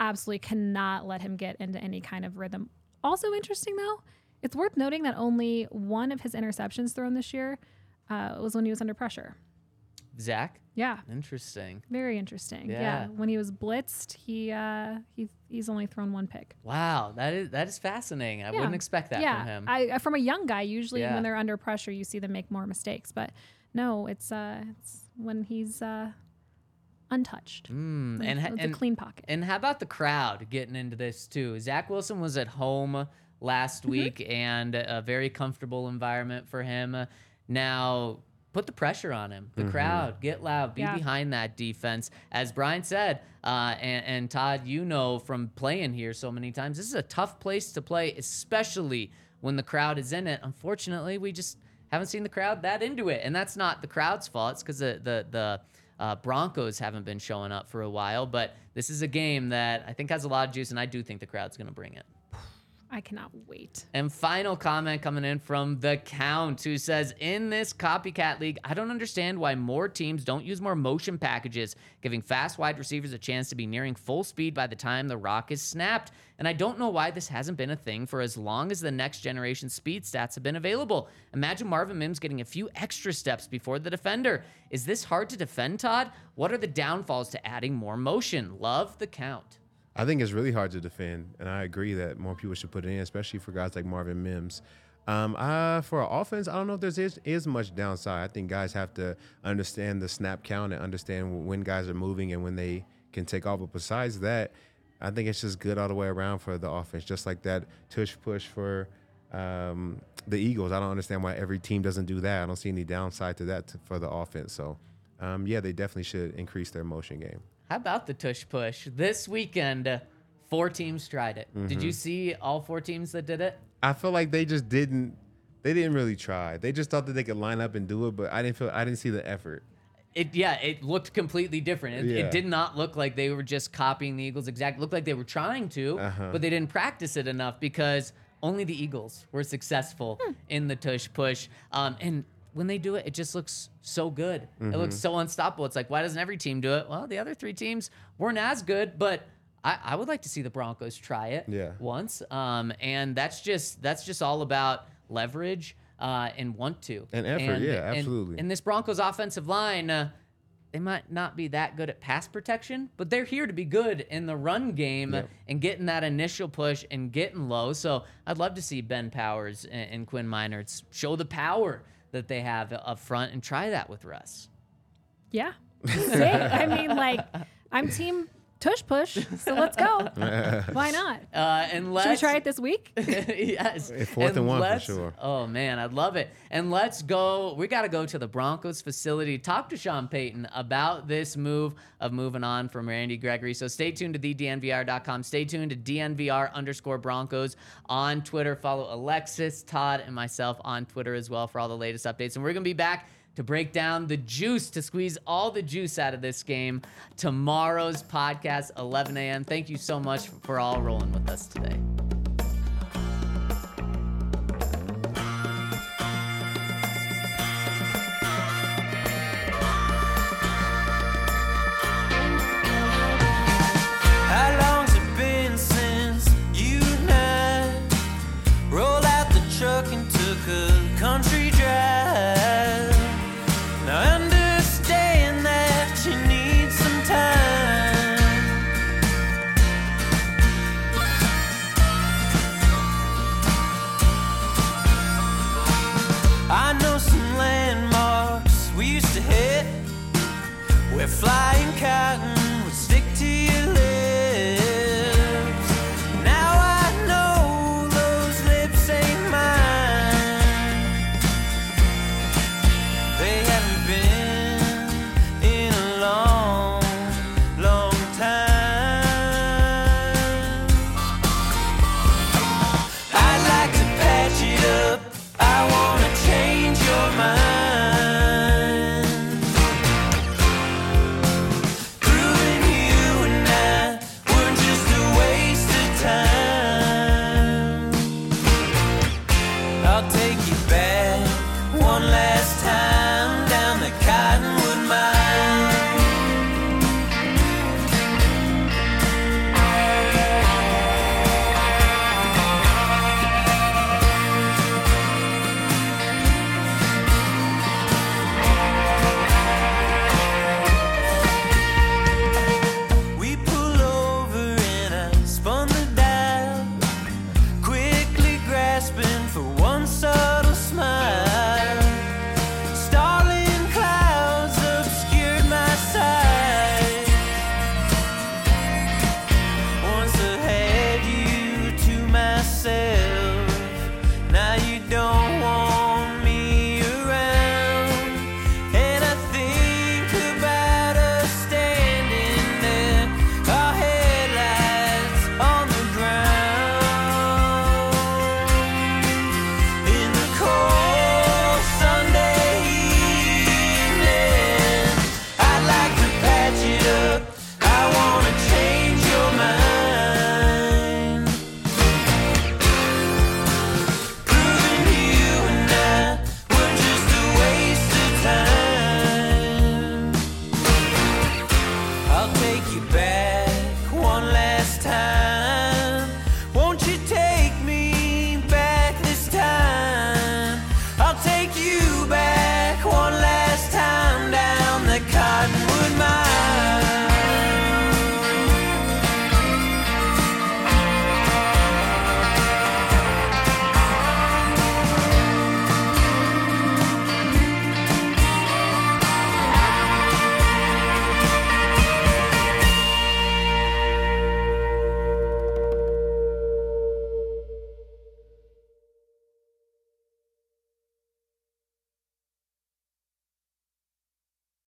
absolutely cannot let him get into any kind of rhythm. Also interesting, though, it's worth noting that only one of his interceptions thrown this year uh, was when he was under pressure. Zach? Yeah. Interesting. Very interesting. Yeah. yeah. When he was blitzed, he uh, he he's only thrown one pick. Wow, that is that is fascinating. I yeah. wouldn't expect that yeah. from him. I from a young guy, usually yeah. when they're under pressure, you see them make more mistakes. But no, it's uh, it's when he's uh, untouched. Mm. When and it's and, a clean pocket. And how about the crowd getting into this too? Zach Wilson was at home last mm-hmm. week, and a very comfortable environment for him. Now, put the pressure on him. The mm-hmm. crowd, get loud, be yeah. behind that defense. As Brian said, uh, and, and Todd, you know from playing here so many times, this is a tough place to play, especially when the crowd is in it. Unfortunately, we just haven't seen the crowd that into it, and that's not the crowd's fault. It's because the the, the uh, Broncos haven't been showing up for a while. But this is a game that I think has a lot of juice, and I do think the crowd's going to bring it. I cannot wait. And final comment coming in from The Count, who says, in this copycat league, I don't understand why more teams don't use more motion packages, giving fast wide receivers a chance to be nearing full speed by the time the rock is snapped. And I don't know why this hasn't been a thing for as long as the next generation speed stats have been available. Imagine Marvin Mims getting a few extra steps before the defender. Is this hard to defend, Todd? What are the downfalls to adding more motion? Love, The Count. I think it's really hard to defend, and I agree that more people should put it in, especially for guys like Marvin Mims. Um, uh, for offense, I don't know if there is, is much downside. I think guys have to understand the snap count and understand when guys are moving and when they can take off. But besides that, I think it's just good all the way around for the offense, just like that tush push for um, the Eagles. I don't understand why every team doesn't do that. I don't see any downside to that to, for the offense. So, um, yeah, they definitely should increase their motion game. How about the tush push? This weekend, uh, four teams tried it. Mm-hmm. Did you see all four teams that did it? I feel like they just didn't. They didn't really try. They just thought that they could line up and do it, but I didn't feel. I didn't see the effort. It yeah, it looked completely different. It, yeah. it did not look like they were just copying the Eagles exactly. It looked like they were trying to, uh-huh. but they didn't practice it enough because only the Eagles were successful hmm. in the tush push. Um, and when they do it, it just looks so good. Mm-hmm. It looks so unstoppable. It's like, why doesn't every team do it? Well, the other three teams weren't as good, but I, I would like to see the Broncos try it yeah. once. Um, and that's just that's just all about leverage. Uh, and want to. And effort, and, yeah, absolutely. And, and this Broncos offensive line, uh, they might not be that good at pass protection, but they're here to be good in the run game yep. and getting that initial push and getting low. So I'd love to see Ben Powers and, and Quinn Meinerz show the power that they have up front and try that with Russ. Yeah. I mean, like, I'm team... Tush push, so let's go. Why not? Uh, and let's, Should we try it this week? Yes. Fourth and, and one for sure. Oh, man, I'd love it. And let's go. We got to go to the Broncos facility. Talk to Sean Payton about this move of moving on from Randy Gregory. So stay tuned to the D N V R dot com. Stay tuned to D N V R underscore Broncos on Twitter. Follow Alexis, Todd, and myself on Twitter as well for all the latest updates. And we're going to be back to break down the juice, to squeeze all the juice out of this game. Tomorrow's podcast, eleven a.m. Thank you so much for all rolling with us today. Flying cotton would stick to your lips. Now I know those lips ain't mine. They haven't been in a long, long time. I'd like to patch it up. I wanna change your mind. Take you back one last time.